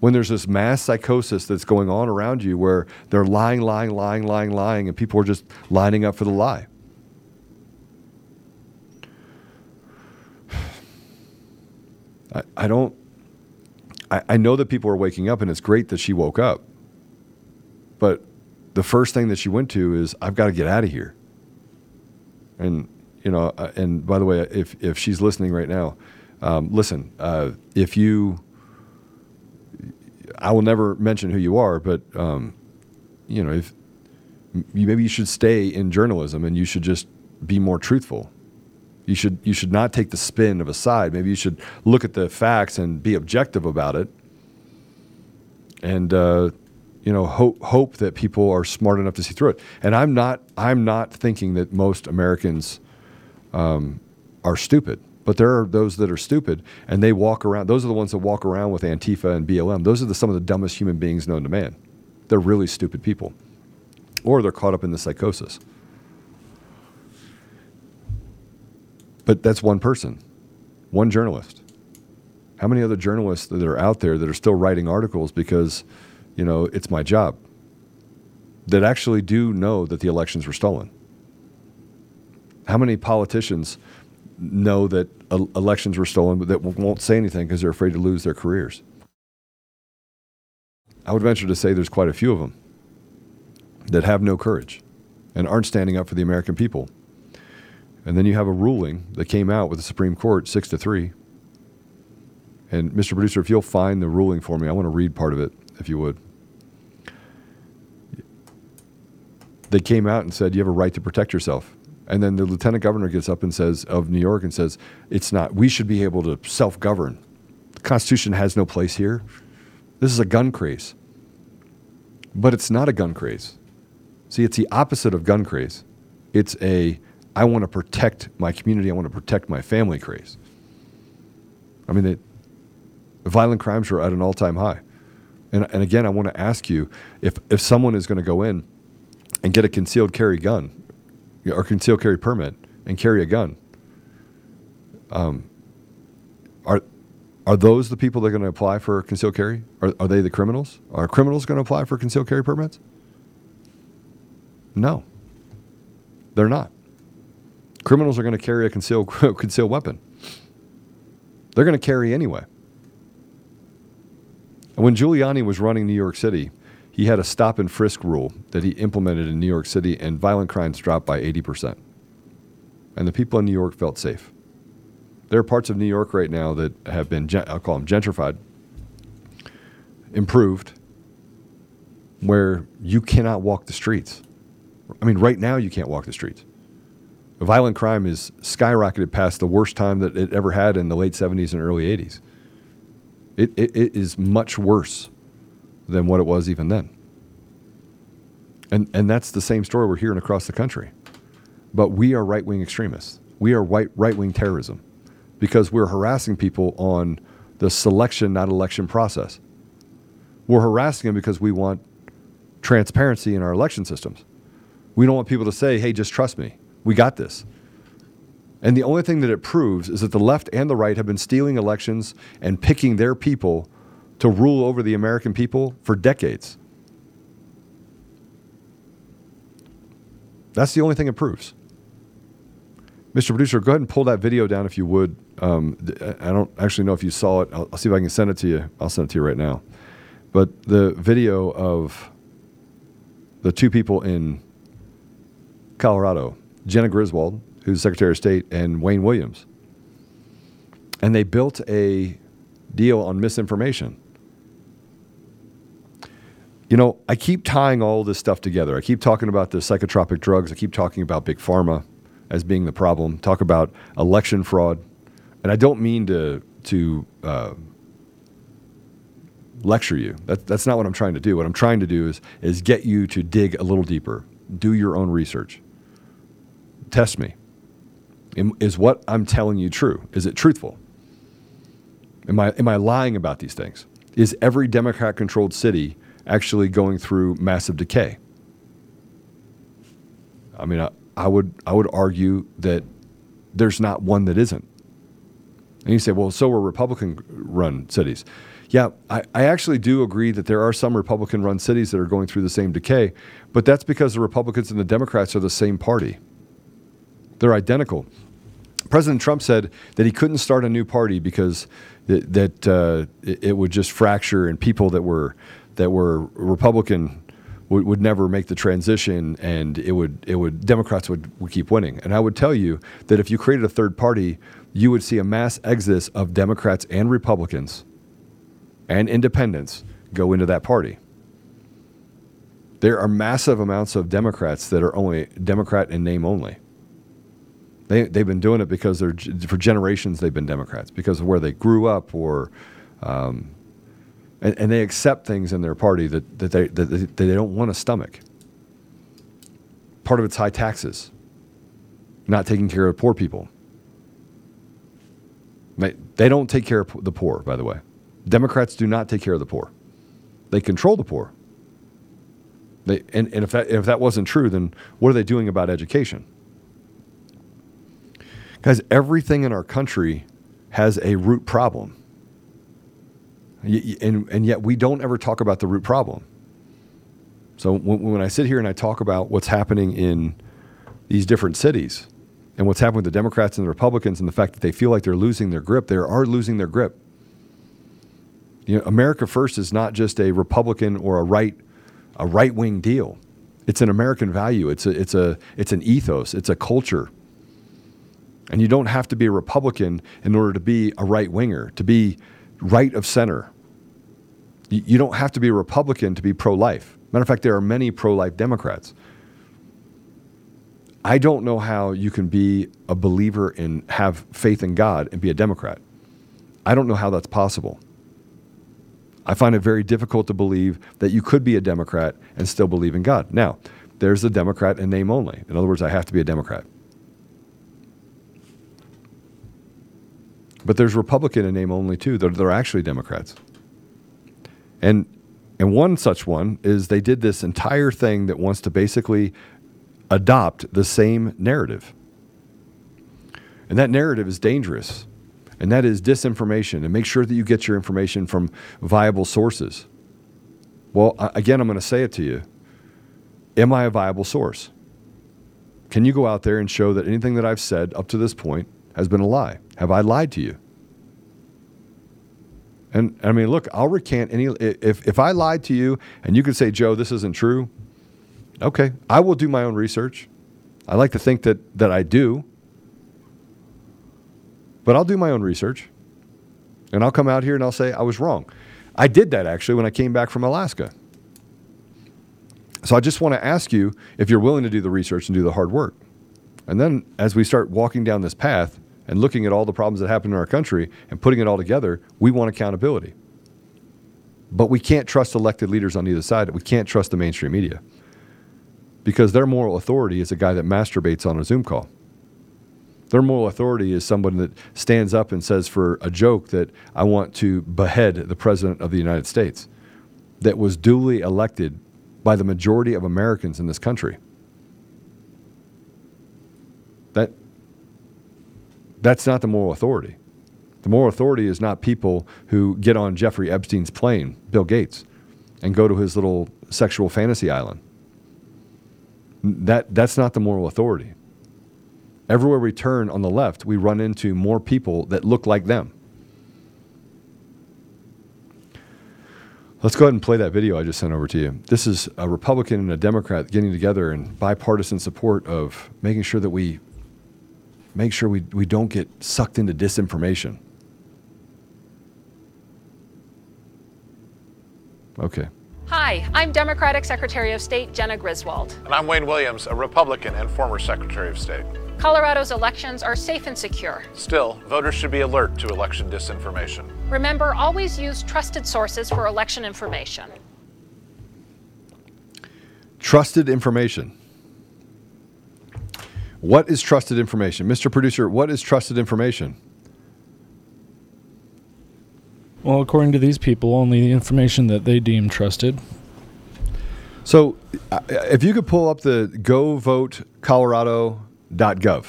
When there's this mass psychosis that's going on around you where they're lying, and people are just lining up for the lie. I know that people are waking up, and it's great that she woke up. But the first thing that she went to is, I've got to get out of here. And, you know, and by the way, if she's listening right now, listen, I will never mention who you are, but you know, if maybe you should stay in journalism and you should just be more truthful. You should not take the spin of a side. Maybe you should look at the facts and be objective about it, and you know, hope that people are smart enough to see through it. And I'm not thinking that most Americans are stupid. But there are those that are stupid, and they walk around. Those are the ones that walk around with Antifa and BLM. Those are some of the dumbest human beings known to man. They're really stupid people. Or they're caught up in the psychosis. But that's one person, one journalist. How many other journalists that are out there that are still writing articles because, you know, it's my job, that actually do know that the elections were stolen? How many politicians know that elections were stolen, but that won't say anything because they're afraid to lose their careers? I would venture to say there's quite a few of them that have no courage and aren't standing up for the American people. And then you have a ruling that came out with the Supreme Court 6-3. And Mr. Producer, if you'll find the ruling for me, I want to read part of it, if you would. They came out and said, you have a right to protect yourself. And then the lieutenant governor gets up and says, of New York, and says, it's not, we should be able to self-govern. The Constitution has no place here. This is a gun craze. But it's not a gun craze. See, it's the opposite of gun craze. It's a, I want to protect my community, I want to protect my family craze. I mean, the violent crimes are at an all-time high. And again, I want to ask you, if someone is going to go in and get a concealed carry gun, or concealed carry permit and carry a gun, are those the people that are going to apply for concealed carry? Are they the criminals? Are criminals going to apply for concealed carry permits? No, they're not. Criminals are going to carry a concealed weapon. They're going to carry anyway. And when Giuliani was running New York City, he had a stop and frisk rule that he implemented in New York City, and violent crimes dropped by 80%. And the people in New York felt safe. There are parts of New York right now that have been, I'll call them gentrified, improved, where you cannot walk the streets. I mean, right now you can't walk the streets. Violent crime is skyrocketed past the worst time that it ever had in the late 70s and early 80s. It is much worse than what it was even then. And that's the same story we're hearing across the country. But we are right-wing extremists. We are right-wing terrorism because we're harassing people on the selection, not election process. We're harassing them because we want transparency in our election systems. We don't want people to say, hey, just trust me. We got this. And the only thing that it proves is that the left and the right have been stealing elections and picking their people to rule over the American people for decades. That's the only thing it proves. Mr. Producer, go ahead and pull that video down if you would. I don't actually know if you saw it. I'll see if I can send it to you. I'll send it to you right now. But the video of the two people in Colorado, Jenna Griswold, who's Secretary of State, and Wayne Williams. And they built a deal on misinformation. You know, I keep tying all this stuff together. I keep talking about the psychotropic drugs. I keep talking about Big Pharma as being the problem. Talk about election fraud. And I don't mean to lecture you. That's not what I'm trying to do. What I'm trying to do is get you to dig a little deeper. Do your own research. Test me. Is what I'm telling you true? Is it truthful? Am I lying about these things? Is every Democrat-controlled city actually going through massive decay? I mean, I would argue that there's not one that isn't. And you say, well, so are Republican-run cities. Yeah, I actually do agree that there are some Republican-run cities that are going through the same decay, but that's because the Republicans and the Democrats are the same party. They're identical. President Trump said that he couldn't start a new party because it would just fracture, and people that were Republican would never make the transition, and Democrats would keep winning. And I would tell you that if you created a third party, you would see a mass exodus of Democrats and Republicans and independents go into that party. There are massive amounts of Democrats that are only Democrat in name only. They've been doing it because for generations they've been Democrats because of where they grew up, or and they accept things in their party that they don't want to stomach. Part of it's high taxes, not taking care of poor people. They don't take care of the poor, by the way. Democrats do not take care of the poor. They control the poor. And if that wasn't true, then what are they doing about education? Guys, everything in our country has a root problem. And yet we don't ever talk about the root problem. So when I sit here and I talk about what's happening in these different cities and what's happening with the Democrats and the Republicans and the fact that they feel like they're losing their grip, they are losing their grip. You know, America First is not just a Republican or a right-wing deal. It's an American value. It's an ethos. It's a culture. And you don't have to be a Republican in order to be a right-winger, to be right of center. You don't have to be a Republican to be pro-life. Matter of fact, there are many pro-life Democrats. I don't know how you can be a believer and have faith in God and be a Democrat. I don't know how that's possible. I find it very difficult to believe that you could be a Democrat and still believe in God. Now, there's the Democrat in name only. In other words, I have to be a Democrat. But there's Republican in name only, too. They're actually Democrats. And one such one is they did this entire thing that wants to basically adopt the same narrative. And that narrative is dangerous. And that is disinformation. And make sure that you get your information from viable sources. Well, again, I'm going to say it to you. Am I a viable source? Can you go out there and show that anything that I've said up to this point has been a lie? Have I lied to you? And I mean, look, I'll recant any. If I lied to you and you can say, Joe, this isn't true, okay, I will do my own research. I like to think that I do. But I'll do my own research. And I'll come out here and I'll say I was wrong. I did that actually when I came back from Alaska. So I just want to ask you if you're willing to do the research and do the hard work. And then as we start walking down this path and looking at all the problems that happen in our country and putting it all together, we want accountability. But we can't trust elected leaders on either side. We can't trust the mainstream media because their moral authority is a guy that masturbates on a Zoom call. Their moral authority is someone that stands up and says for a joke that I want to behead the president of the United States that was duly elected by the majority of Americans in this country. That's not the moral authority. The moral authority is not people who get on Jeffrey Epstein's plane, Bill Gates, and go to his little sexual fantasy island. That's not the moral authority. Everywhere we turn on the left, we run into more people that look like them. Let's go ahead and play that video I just sent over to you. This is a Republican and a Democrat getting together in bipartisan support of making sure that we we don't get sucked into disinformation. Okay. Hi, I'm Democratic Secretary of State Jenna Griswold. And I'm Wayne Williams, a Republican and former Secretary of State. Colorado's elections are safe and secure. Still, voters should be alert to election disinformation. Remember, always use trusted sources for election information. Trusted information. What is trusted information? Mr. Producer, what is trusted information? Well, according to these people, only the information that they deem trusted. So, if you could pull up the govotecolorado.gov.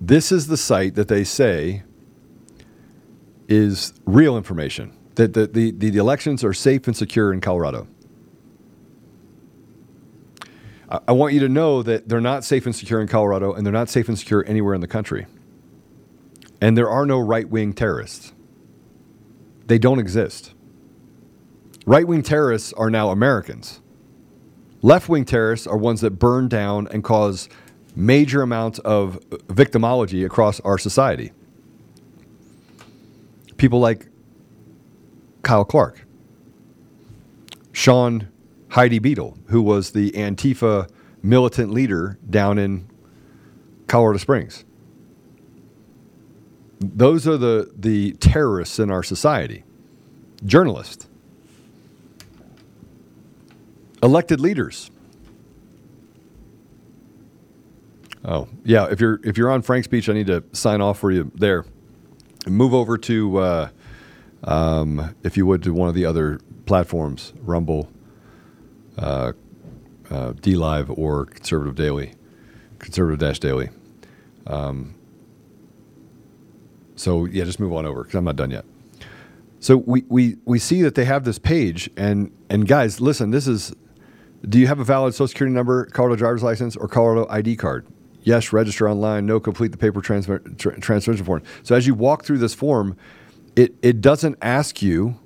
This is the site that they say is real information, that the elections are safe and secure in Colorado. I want you to know that they're not safe and secure in Colorado, and they're not safe and secure anywhere in the country. And there are no right-wing terrorists. They don't exist. Right-wing terrorists are now Americans. Left-wing terrorists are ones that burn down and cause major amounts of victimology across our society. People like Kyle Clark, Sean Heidi Beadle, who was the Antifa militant leader down in Colorado Springs. Those are the terrorists in our society. Journalists. Elected leaders. Oh, yeah, if you're on Frank's Beach, I need to sign off for you there. Move over to, if you would, to one of the other platforms, Rumble, DLive, or Conservative Daily, Conservative-Daily. So, yeah, just move on over because I'm not done yet. So we see that they have this page, and guys, listen, this is, do you have a valid Social Security number, Colorado driver's license, or Colorado ID card? Yes, register online. No, complete the paper transmission form. So as you walk through this form, it doesn't ask you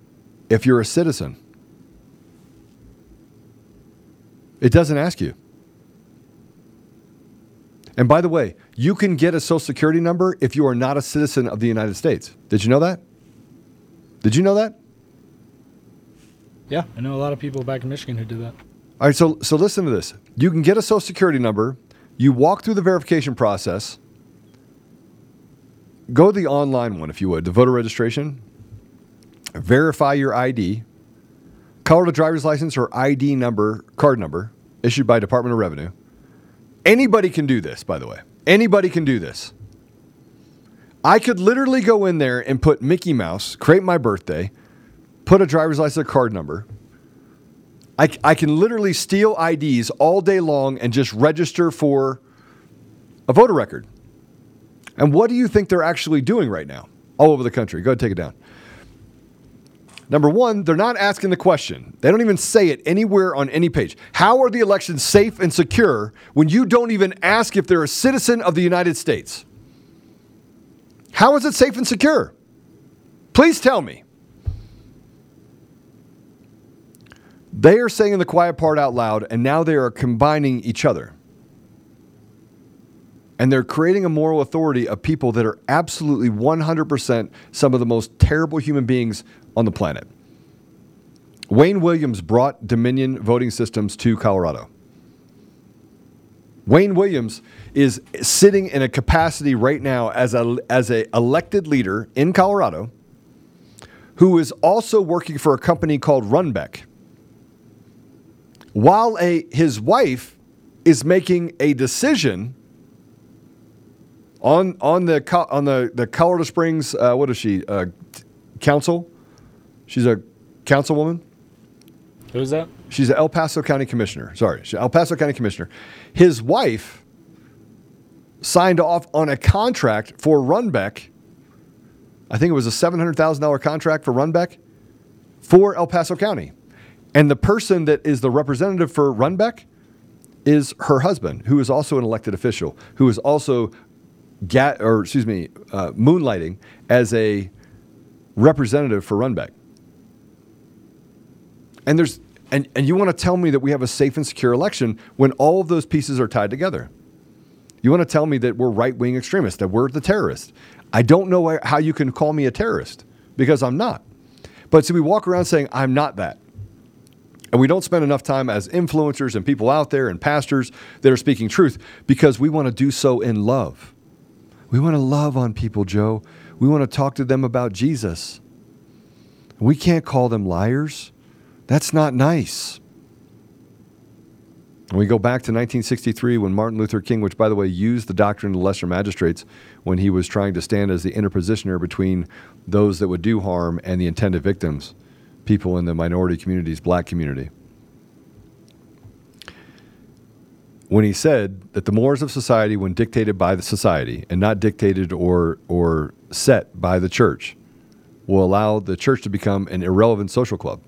if you're a citizen. It doesn't ask you. And by the way, you can get a Social Security number if you are not a citizen of the United States. Did you know that? Yeah, I know a lot of people back in Michigan who do that. All right, so listen to this. You can get a Social Security number. You walk through the verification process. Go to the online one, if you would, the voter registration. Verify your ID. Colorado driver's license or ID number, card number, issued by Department of Revenue. Anybody can do this, by the way. Anybody can do this. I could literally go in there and put Mickey Mouse, create my birthday, put a driver's license or card number. I can literally steal IDs all day long and just register for a voter record. And what do you think they're actually doing right now all over the country? Go ahead and take it down. Number one, they're not asking the question. They don't even say it anywhere on any page. How are the elections safe and secure when you don't even ask if they're a citizen of the United States? How is it safe and secure? Please tell me. They are saying the quiet part out loud, and now they are combining each other. And they're creating a moral authority of people that are absolutely 100% some of the most terrible human beings on the planet. Wayne Williams brought Dominion voting systems to Colorado. Wayne Williams is sitting in a capacity right now as an elected leader in Colorado who is also working for a company called Runbeck, while his wife is making a decision on the Colorado Springs, what is she? Council. She's a councilwoman. Who's that? She's an El Paso County commissioner. His wife signed off on a contract for Runbeck. I think it was a $700,000 contract for Runbeck for El Paso County. And the person that is the representative for Runbeck is her husband, who is also an elected official, who is also moonlighting as a representative for Runbeck. And there's and you want to tell me that we have a safe and secure election when all of those pieces are tied together. You want to tell me that we're right-wing extremists, that we're the terrorists. I don't know how you can call me a terrorist, because I'm not. But see, we walk around saying, I'm not that. And we don't spend enough time as influencers and people out there and pastors that are speaking truth, because we want to do so in love. We want to love on people, Joe. We want to talk to them about Jesus. We can't call them liars. That's not nice. And we go back to 1963 when Martin Luther King, which, by the way, used the doctrine of the lesser magistrates when he was trying to stand as the interpositioner between those that would do harm and the intended victims, people in the minority communities, black community. When he said that the mores of society, when dictated by the society and not dictated or set by the church, will allow the church to become an irrelevant social club.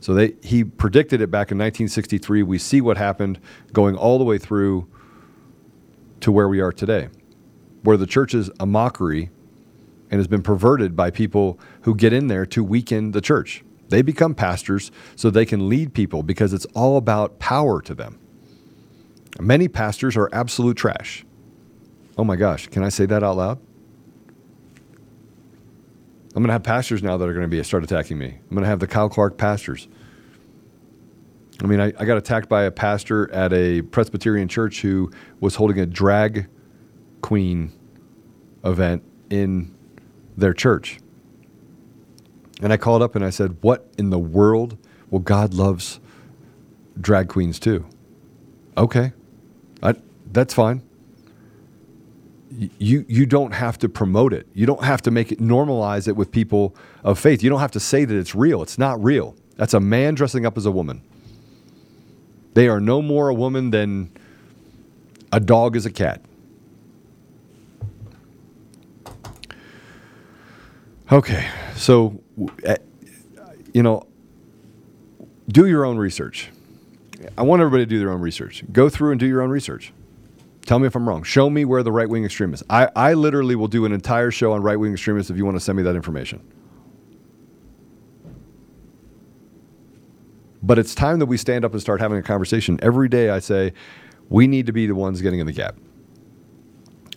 So he predicted it back in 1963. We see what happened going all the way through to where we are today, where the church is a mockery and has been perverted by people who get in there to weaken the church. They become pastors so they can lead people, because it's all about power to them. Many pastors are absolute trash. Oh my gosh, can I say that out loud? I'm going to have pastors now that are going to start attacking me. I'm going to have the Kyle Clark pastors. I mean, I got attacked by a pastor at a Presbyterian church who was holding a drag queen event in their church. And I called up and I said, what in the world? Well, God loves drag queens too. Okay, that's fine. You don't have to promote it. You don't have to make it, normalize it with people of faith. You don't have to say that it's real. It's not real. That's a man dressing up as a woman. They are no more a woman than a dog is a cat. Okay, so, do your own research. I want everybody to do their own research. Go through and do your own research. Tell me if I'm wrong. Show me where the right-wing extremists. I literally will do an entire show on right-wing extremists if you want to send me that information. But it's time that we stand up and start having a conversation. Every day I say, we need to be the ones getting in the gap.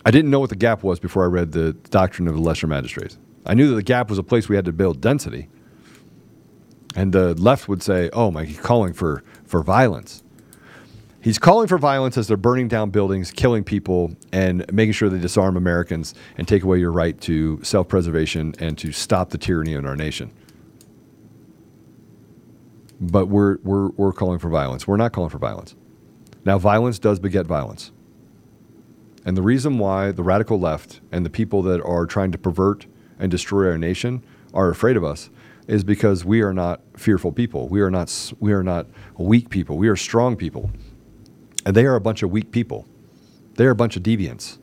I didn't know what the gap was before I read the Doctrine of the Lesser Magistrates. I knew that the gap was a place we had to build density. And the left would say, oh, Mike, he's calling for violence. He's calling for violence as they're burning down buildings, killing people, and making sure they disarm Americans and take away your right to self-preservation and to stop the tyranny in our nation. But we're calling for violence. We're not calling for violence. Now, violence does beget violence. And the reason why the radical left and the people that are trying to pervert and destroy our nation are afraid of us is because we are not fearful people. We are not weak people. We are strong people. And they are a bunch of weak people. They are a bunch of deviants.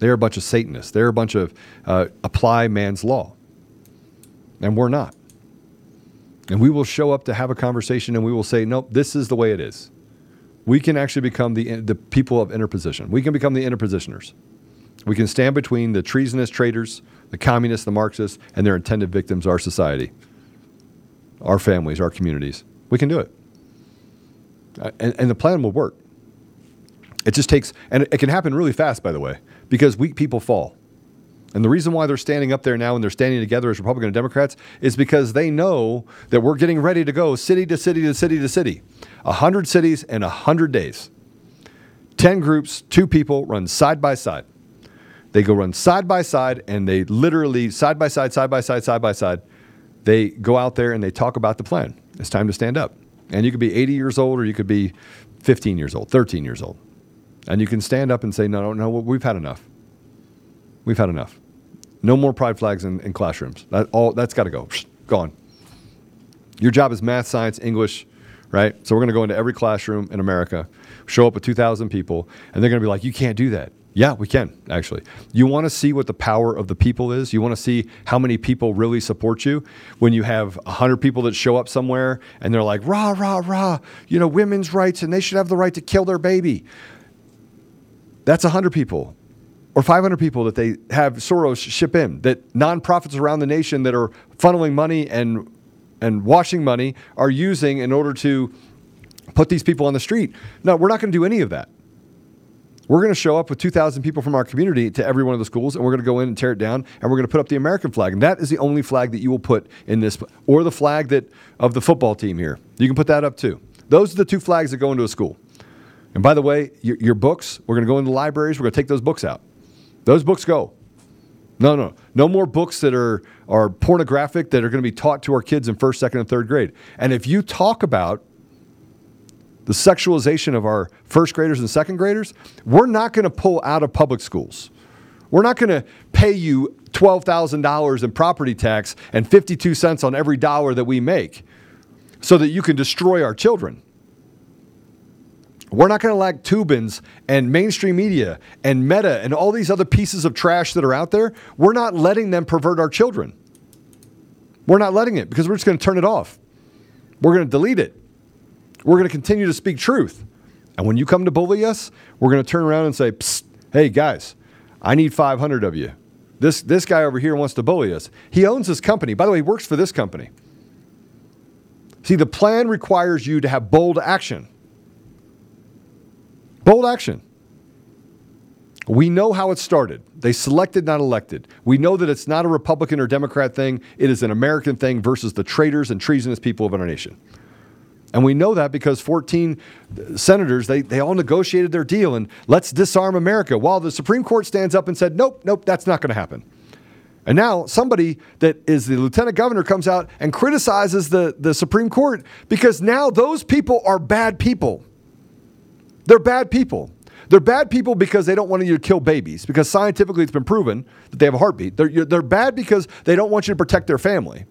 They are a bunch of Satanists. They are a bunch of apply man's law. And we're not. And we will show up to have a conversation and we will say, nope, this is the way it is. We can actually become the people of interposition. We can become the interpositioners. We can stand between the treasonous traitors, the communists, the Marxists, and their intended victims, our society, our families, our communities. We can do it. And the plan will work. It just takes, and it can happen really fast, by the way, because weak people fall. And the reason why they're standing up there now and they're standing together as Republicans and Democrats is because they know that we're getting ready to go city to city to city to city. 100 cities in 100 days. 10 groups, 2 people run side by side. They go run side by side, and they literally side by side, side by side, side by side. They go out there and they talk about the plan. It's time to stand up. And you could be 80 years old or you could be 15 years old, 13 years old. And you can stand up and say, no, we've had enough. We've had enough. No more pride flags in classrooms. That's got to go. Gone. Your job is math, science, English, right? So we're going to go into every classroom in America, show up with 2,000 people, and they're going to be like, you can't do that. Yeah, we can, actually. You want to see what the power of the people is. You want to see how many people really support you. When you have 100 people that show up somewhere and they're like, rah, rah, rah, you know, women's rights and they should have the right to kill their baby. That's 100 people or 500 people that they have Soros ship in, that nonprofits around the nation that are funneling money and washing money are using in order to put these people on the street. No, we're not going to do any of that. We're going to show up with 2,000 people from our community to every one of the schools, and we're going to go in and tear it down, and we're going to put up the American flag. And that is the only flag that you will put in this, or the flag that of the football team here. You can put that up too. Those are the two flags that go into a school. And by the way, your books, we're going to go into libraries, we're going to take those books out. Those books go. No more books that are pornographic that are going to be taught to our kids in first, second, and third grade. And if you talk about the sexualization of our first graders and second graders, we're not going to pull out of public schools. We're not going to pay you $12,000 in property tax and 52 cents on every dollar that we make so that you can destroy our children. We're not going to lack Toobins and mainstream media and Meta and all these other pieces of trash that are out there. We're not letting them pervert our children. We're not letting it because we're just going to turn it off. We're going to delete it. We're going to continue to speak truth. And when you come to bully us, we're going to turn around and say, psst, hey, guys, I need 500 of you. This guy over here wants to bully us. He owns this company. By the way, he works for this company. See, the plan requires you to have bold action. Bold action. We know how it started. They selected, not elected. We know that it's not a Republican or Democrat thing. It is an American thing versus the traitors and treasonous people of our nation. And we know that because 14 senators, they all negotiated their deal and let's disarm America, while the Supreme Court stands up and said, nope, that's not going to happen. And now somebody that is the lieutenant governor comes out and criticizes the Supreme Court because now those people are bad people. They're bad people. They're bad people because they don't want you to kill babies, because scientifically it's been proven that they have a heartbeat. They're bad because they don't want you to protect their family.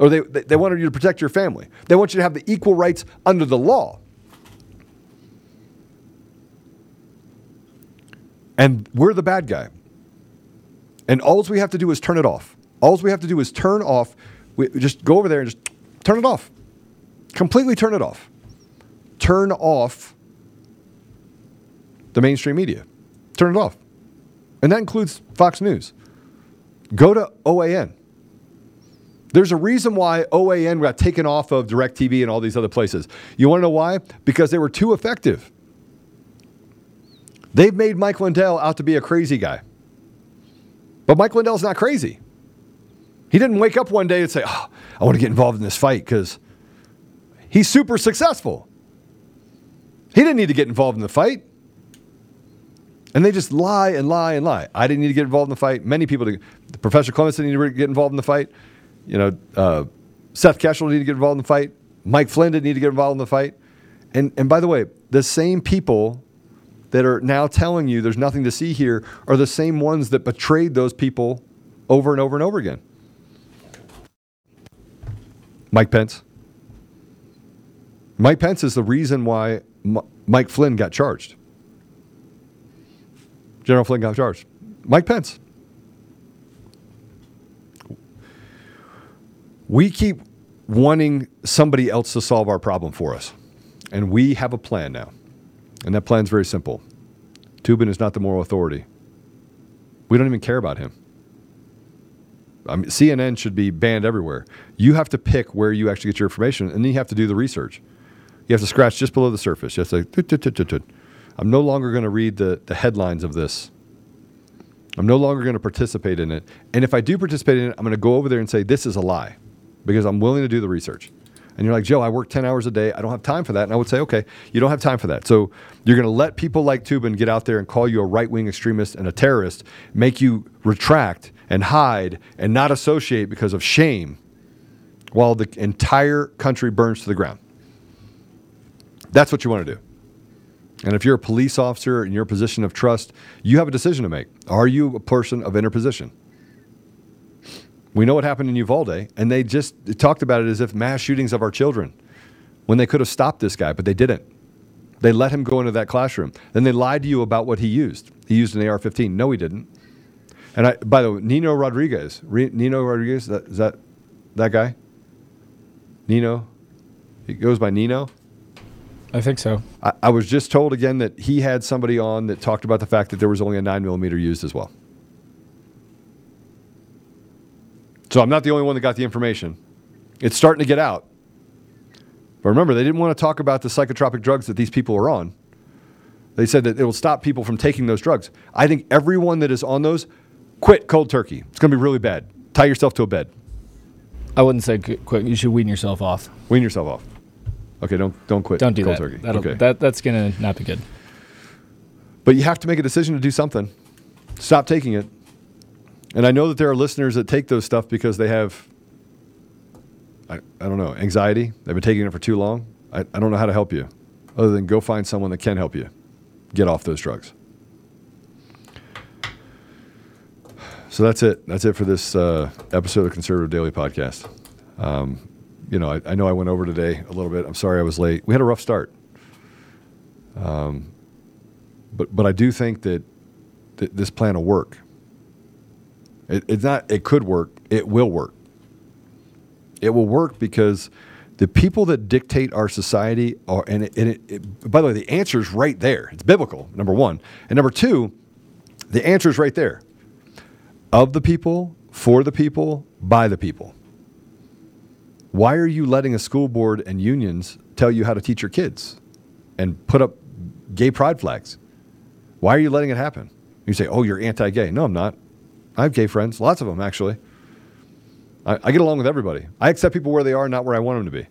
Or they wanted you to protect your family. They want you to have the equal rights under the law. And we're the bad guy. And all we have to do is turn it off. All we have to do is turn off. We just go over there and just turn it off. Completely turn it off. Turn off the mainstream media. Turn it off. And that includes Fox News. Go to OAN. There's a reason why OAN got taken off of DirecTV and all these other places. You want to know why? Because they were too effective. They've made Mike Lindell out to be a crazy guy. But Mike Lindell's not crazy. He didn't wake up one day and say, oh, I want to get involved in this fight, because he's super successful. He didn't need to get involved in the fight. And they just lie and lie and lie. I didn't need to get involved in the fight. Many people didn't. Professor Clements didn't need to get involved in the fight. You know, Seth Cashel didn't need to get involved in the fight. Mike Flynn didn't need to get involved in the fight. And by the way, the same people that are now telling you there's nothing to see here are the same ones that betrayed those people over and over and over again. Mike Pence. Mike Pence is the reason why Mike Flynn got charged. General Flynn got charged. Mike Pence. We keep wanting somebody else to solve our problem for us. And we have a plan now. And that plan's very simple. Toobin is not the moral authority. We don't even care about him. I mean, CNN should be banned everywhere. You have to pick where you actually get your information, and then you have to do the research. You have to scratch just below the surface. You have to say, I'm no longer going to read the headlines of this. I'm no longer going to participate in it. And if I do participate in it, I'm going to go over there and say, this is a lie, because I'm willing to do the research. And you're like, Joe, I work 10 hours a day. I don't have time for that. And I would say, okay, you don't have time for that. So you're going to let people like Toobin get out there and call you a right-wing extremist and a terrorist, make you retract and hide and not associate because of shame, while the entire country burns to the ground. That's what you want to do. And if you're a police officer in your position of trust, you have a decision to make. Are you a person of interposition? We know what happened in Uvalde, and they just talked about it as if mass shootings of our children, when they could have stopped this guy, but they didn't. They let him go into that classroom. Then they lied to you about what he used. He used an AR-15. No, he didn't. And I, by the way, Nino Rodriguez, that guy? Nino? He goes by Nino? I think so. I was just told again that he had somebody on that talked about the fact that there was only a 9mm used as well. So I'm not the only one that got the information. It's starting to get out. But remember, they didn't want to talk about the psychotropic drugs that these people are on. They said that it will stop people from taking those drugs. I think everyone that is on those, quit cold turkey. It's going to be really bad. Tie yourself to a bed. I wouldn't say quit. You should wean yourself off. Wean yourself off. Okay, don't quit. Don't do cold turkey. Okay. That's going to not be good. But you have to make a decision to do something. Stop taking it. And I know that there are listeners that take those stuff because they have, I don't know, anxiety. They've been taking it for too long. I don't know how to help you other than go find someone that can help you get off those drugs. So that's it. That's it for this episode of the Conservative Daily Podcast. I know I went over today a little bit. I'm sorry I was late. We had a rough start. But I do think that this plan will work. It could work. It will work. It will work because the people that dictate our society are, by the way, the answer is right there. It's biblical, number one. And number two, the answer is right there. Of the people, for the people, by the people. Why are you letting a school board and unions tell you how to teach your kids and put up gay pride flags? Why are you letting it happen? You say, oh, you're anti-gay. No, I'm not. I have gay friends, lots of them, actually. I get along with everybody. I accept people where they are, not where I want them to be.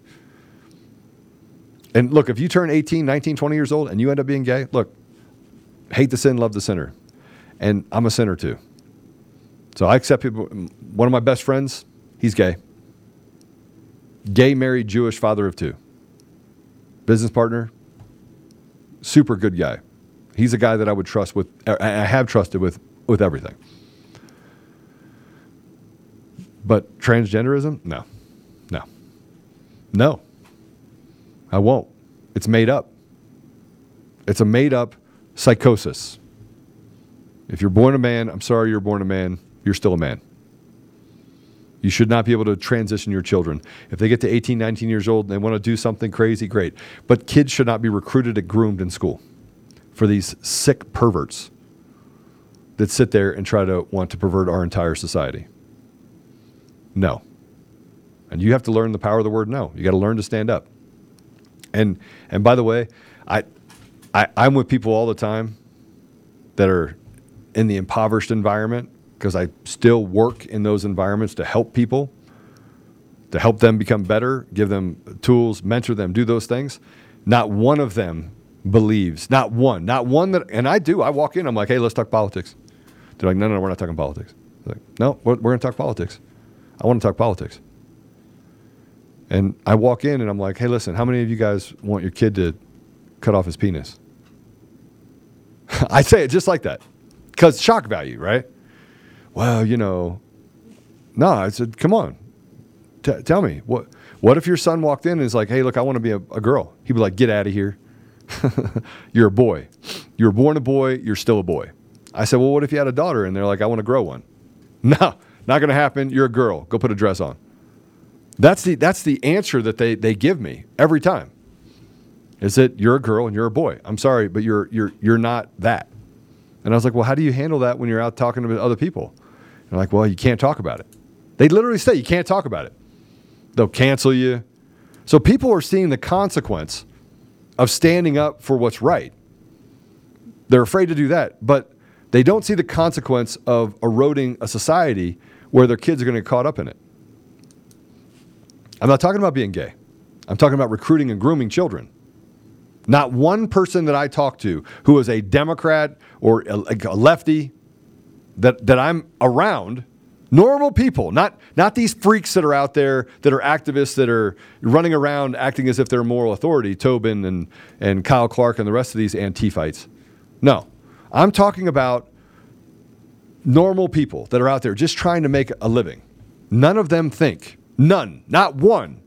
And look, if you turn 18, 19, 20 years old and you end up being gay, look, hate the sin, love the sinner. And I'm a sinner too. So I accept people. One of my best friends, he's gay. Gay, married, Jewish, father of two. Business partner, super good guy. He's a guy that I would trust with, I have trusted with everything. But transgenderism? No. I won't. It's made up. It's a made-up psychosis. If you're born a man, I'm sorry you're born a man, you're still a man. You should not be able to transition your children. If they get to 18, 19 years old and they want to do something crazy, great. But kids should not be recruited and groomed in school for these sick perverts that sit there and try to want to pervert our entire society. No. And you have to learn the power of the word no. You got to learn to stand up. And by the way, I'm with people all the time that are in the impoverished environment because I still work in those environments to help people, to help them become better, give them tools, mentor them, do those things. Not one of them believes. Not one that, and I do. I walk in, I'm like, hey, let's talk politics. They're like, no, we're not talking politics. I'm like, no, we're going to talk politics. I want to talk politics. And I walk in and I'm like, hey, listen, how many of you guys want your kid to cut off his penis? I say it just like that because shock value, right? Well, I said, come on, tell me. What if your son walked in and is like, hey, look, I want to be a girl. He'd be like, get out of here. You're a boy. You were born a boy. You're still a boy. I said, well, what if you had a daughter? And they're like, I want to grow one. No. Not going to happen. You're a girl. Go put a dress on. That's the answer that they give me every time. Is that you're a girl and you're a boy. I'm sorry, but you're not that. And I was like, well, how do you handle that when you're out talking to other people? And they're like, well, you can't talk about it. They literally say you can't talk about it. They'll cancel you. So people are seeing the consequence of standing up for what's right. They're afraid to do that, but they don't see the consequence of eroding a society where their kids are going to get caught up in it. I'm not talking about being gay. I'm talking about recruiting and grooming children. Not one person that I talk to who is a Democrat or a lefty that I'm around, normal people, not these freaks that are out there that are activists that are running around acting as if they're moral authority, Toobin and Kyle Clark and the rest of these Antifites. No. I'm talking about normal people that are out there just trying to make a living. None of them think, not one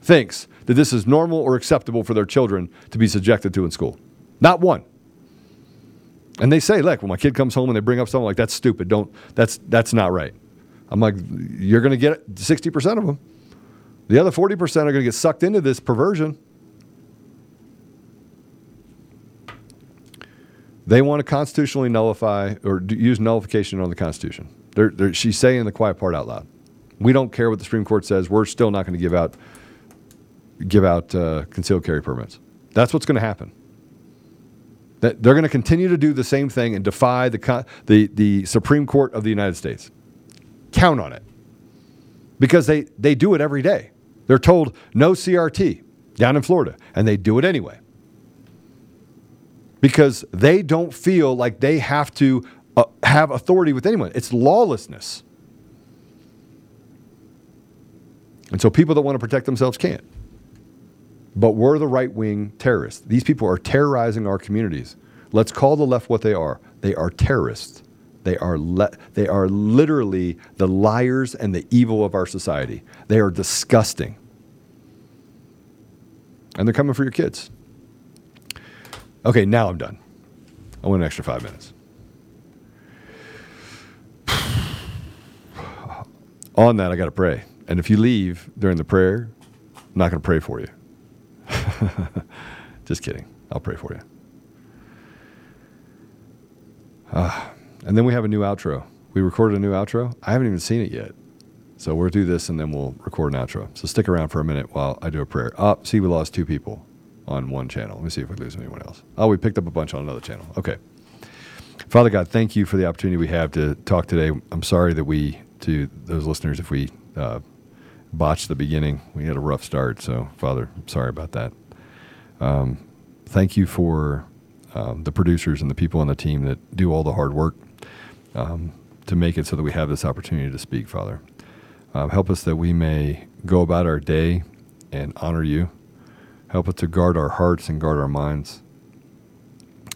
thinks that this is normal or acceptable for their children to be subjected to in school. Not one. And they say, look, when my kid comes home and they bring up something like that's stupid, that's not right. I'm like, you're going to get 60% of them. The other 40% are going to get sucked into this perversion. They want to constitutionally nullify or use nullification on the Constitution. She's saying the quiet part out loud. We don't care what the Supreme Court says. We're still not going to give out concealed carry permits. That's what's going to happen. That they're going to continue to do the same thing and defy the Supreme Court of the United States. Count on it. Because they do it every day. They're told no CRT down in Florida, and they do it anyway. Because they don't feel like they have to have authority with anyone. It's lawlessness. And so people that want to protect themselves can't. But we're the right-wing terrorists. These people are terrorizing our communities. Let's call the left what they are. They are terrorists. They are literally the liars and the evil of our society. They are disgusting. And they're coming for your kids. Okay, now I'm done. I want an extra 5 minutes. On that, I got to pray. And if you leave during the prayer, I'm not going to pray for you. Just kidding. I'll pray for you. And then we have a new outro. We recorded a new outro. I haven't even seen it yet. So we'll do this and then we'll record an outro. So stick around for a minute while I do a prayer. See, we lost 2 people on one channel. Let me see if we lose anyone else. Oh, we picked up a bunch on another channel. Okay. Father God, thank you for the opportunity we have to talk today. I'm sorry that to those listeners, if we botched the beginning. We had a rough start. So, Father, I'm sorry about that. Thank you for the producers and the people on the team that do all the hard work to make it so that we have this opportunity to speak, Father. Help us that we may go about our day and honor you. Help us to guard our hearts and guard our minds,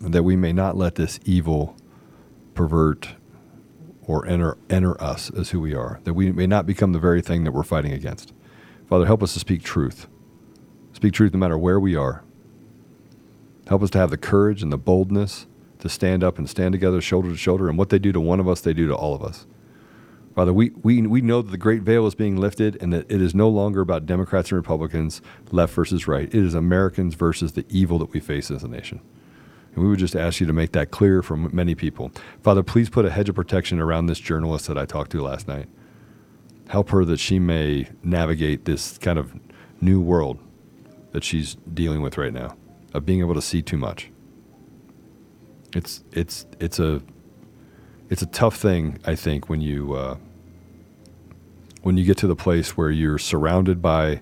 and that we may not let this evil pervert or enter us as who we are, that we may not become the very thing that we're fighting against. Father, help us to speak truth. Speak truth no matter where we are. Help us to have the courage and the boldness to stand up and stand together shoulder to shoulder, and what they do to one of us, they do to all of us. Father, we know that the great veil is being lifted and that it is no longer about Democrats and Republicans, left versus right. It is Americans versus the evil that we face as a nation. And we would just ask you to make that clear for many people. Father, please put a hedge of protection around this journalist that I talked to last night. Help her that she may navigate this kind of new world that she's dealing with right now, of being able to see too much. It's a tough thing, I think, when you get to the place where you're surrounded by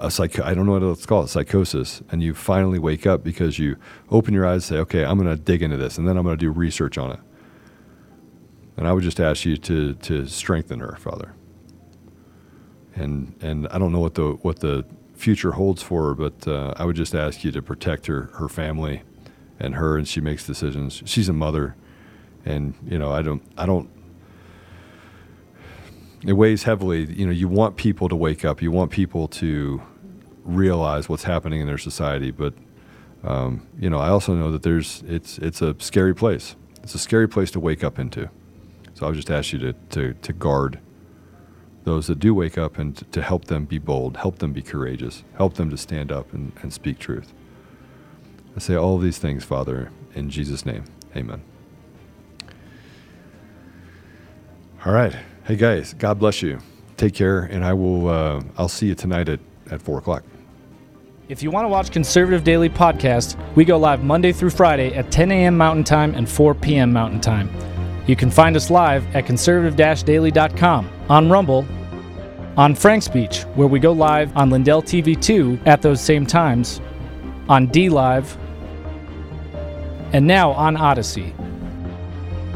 I don't know what else to call it, psychosis, and you finally wake up because you open your eyes and say, okay, I'm going to dig into this, and then I'm going to do research on it. And I would just ask you to strengthen her, Father. And I don't know what the future holds for her, but I would just ask you to protect her family and her, and she makes decisions. She's a mother, and it weighs heavily. You want people to wake up. You want people to realize what's happening in their society. But, I also know that it's a scary place. It's a scary place to wake up into. So I would just ask you to guard those that do wake up and to help them be bold, help them be courageous, help them to stand up and speak truth. I say all of these things, Father, in Jesus' name. Amen. All right. Hey guys, God bless you. Take care, and I will. I'll see you tonight at 4:00. If you want to watch Conservative Daily Podcast, we go live Monday through Friday at 10 a.m. Mountain Time and 4 p.m. Mountain Time. You can find us live at conservative-daily.com, on Rumble, on Frank's Beach, where we go live on Lindell TV 2 at those same times, on D Live, and now on Odyssey.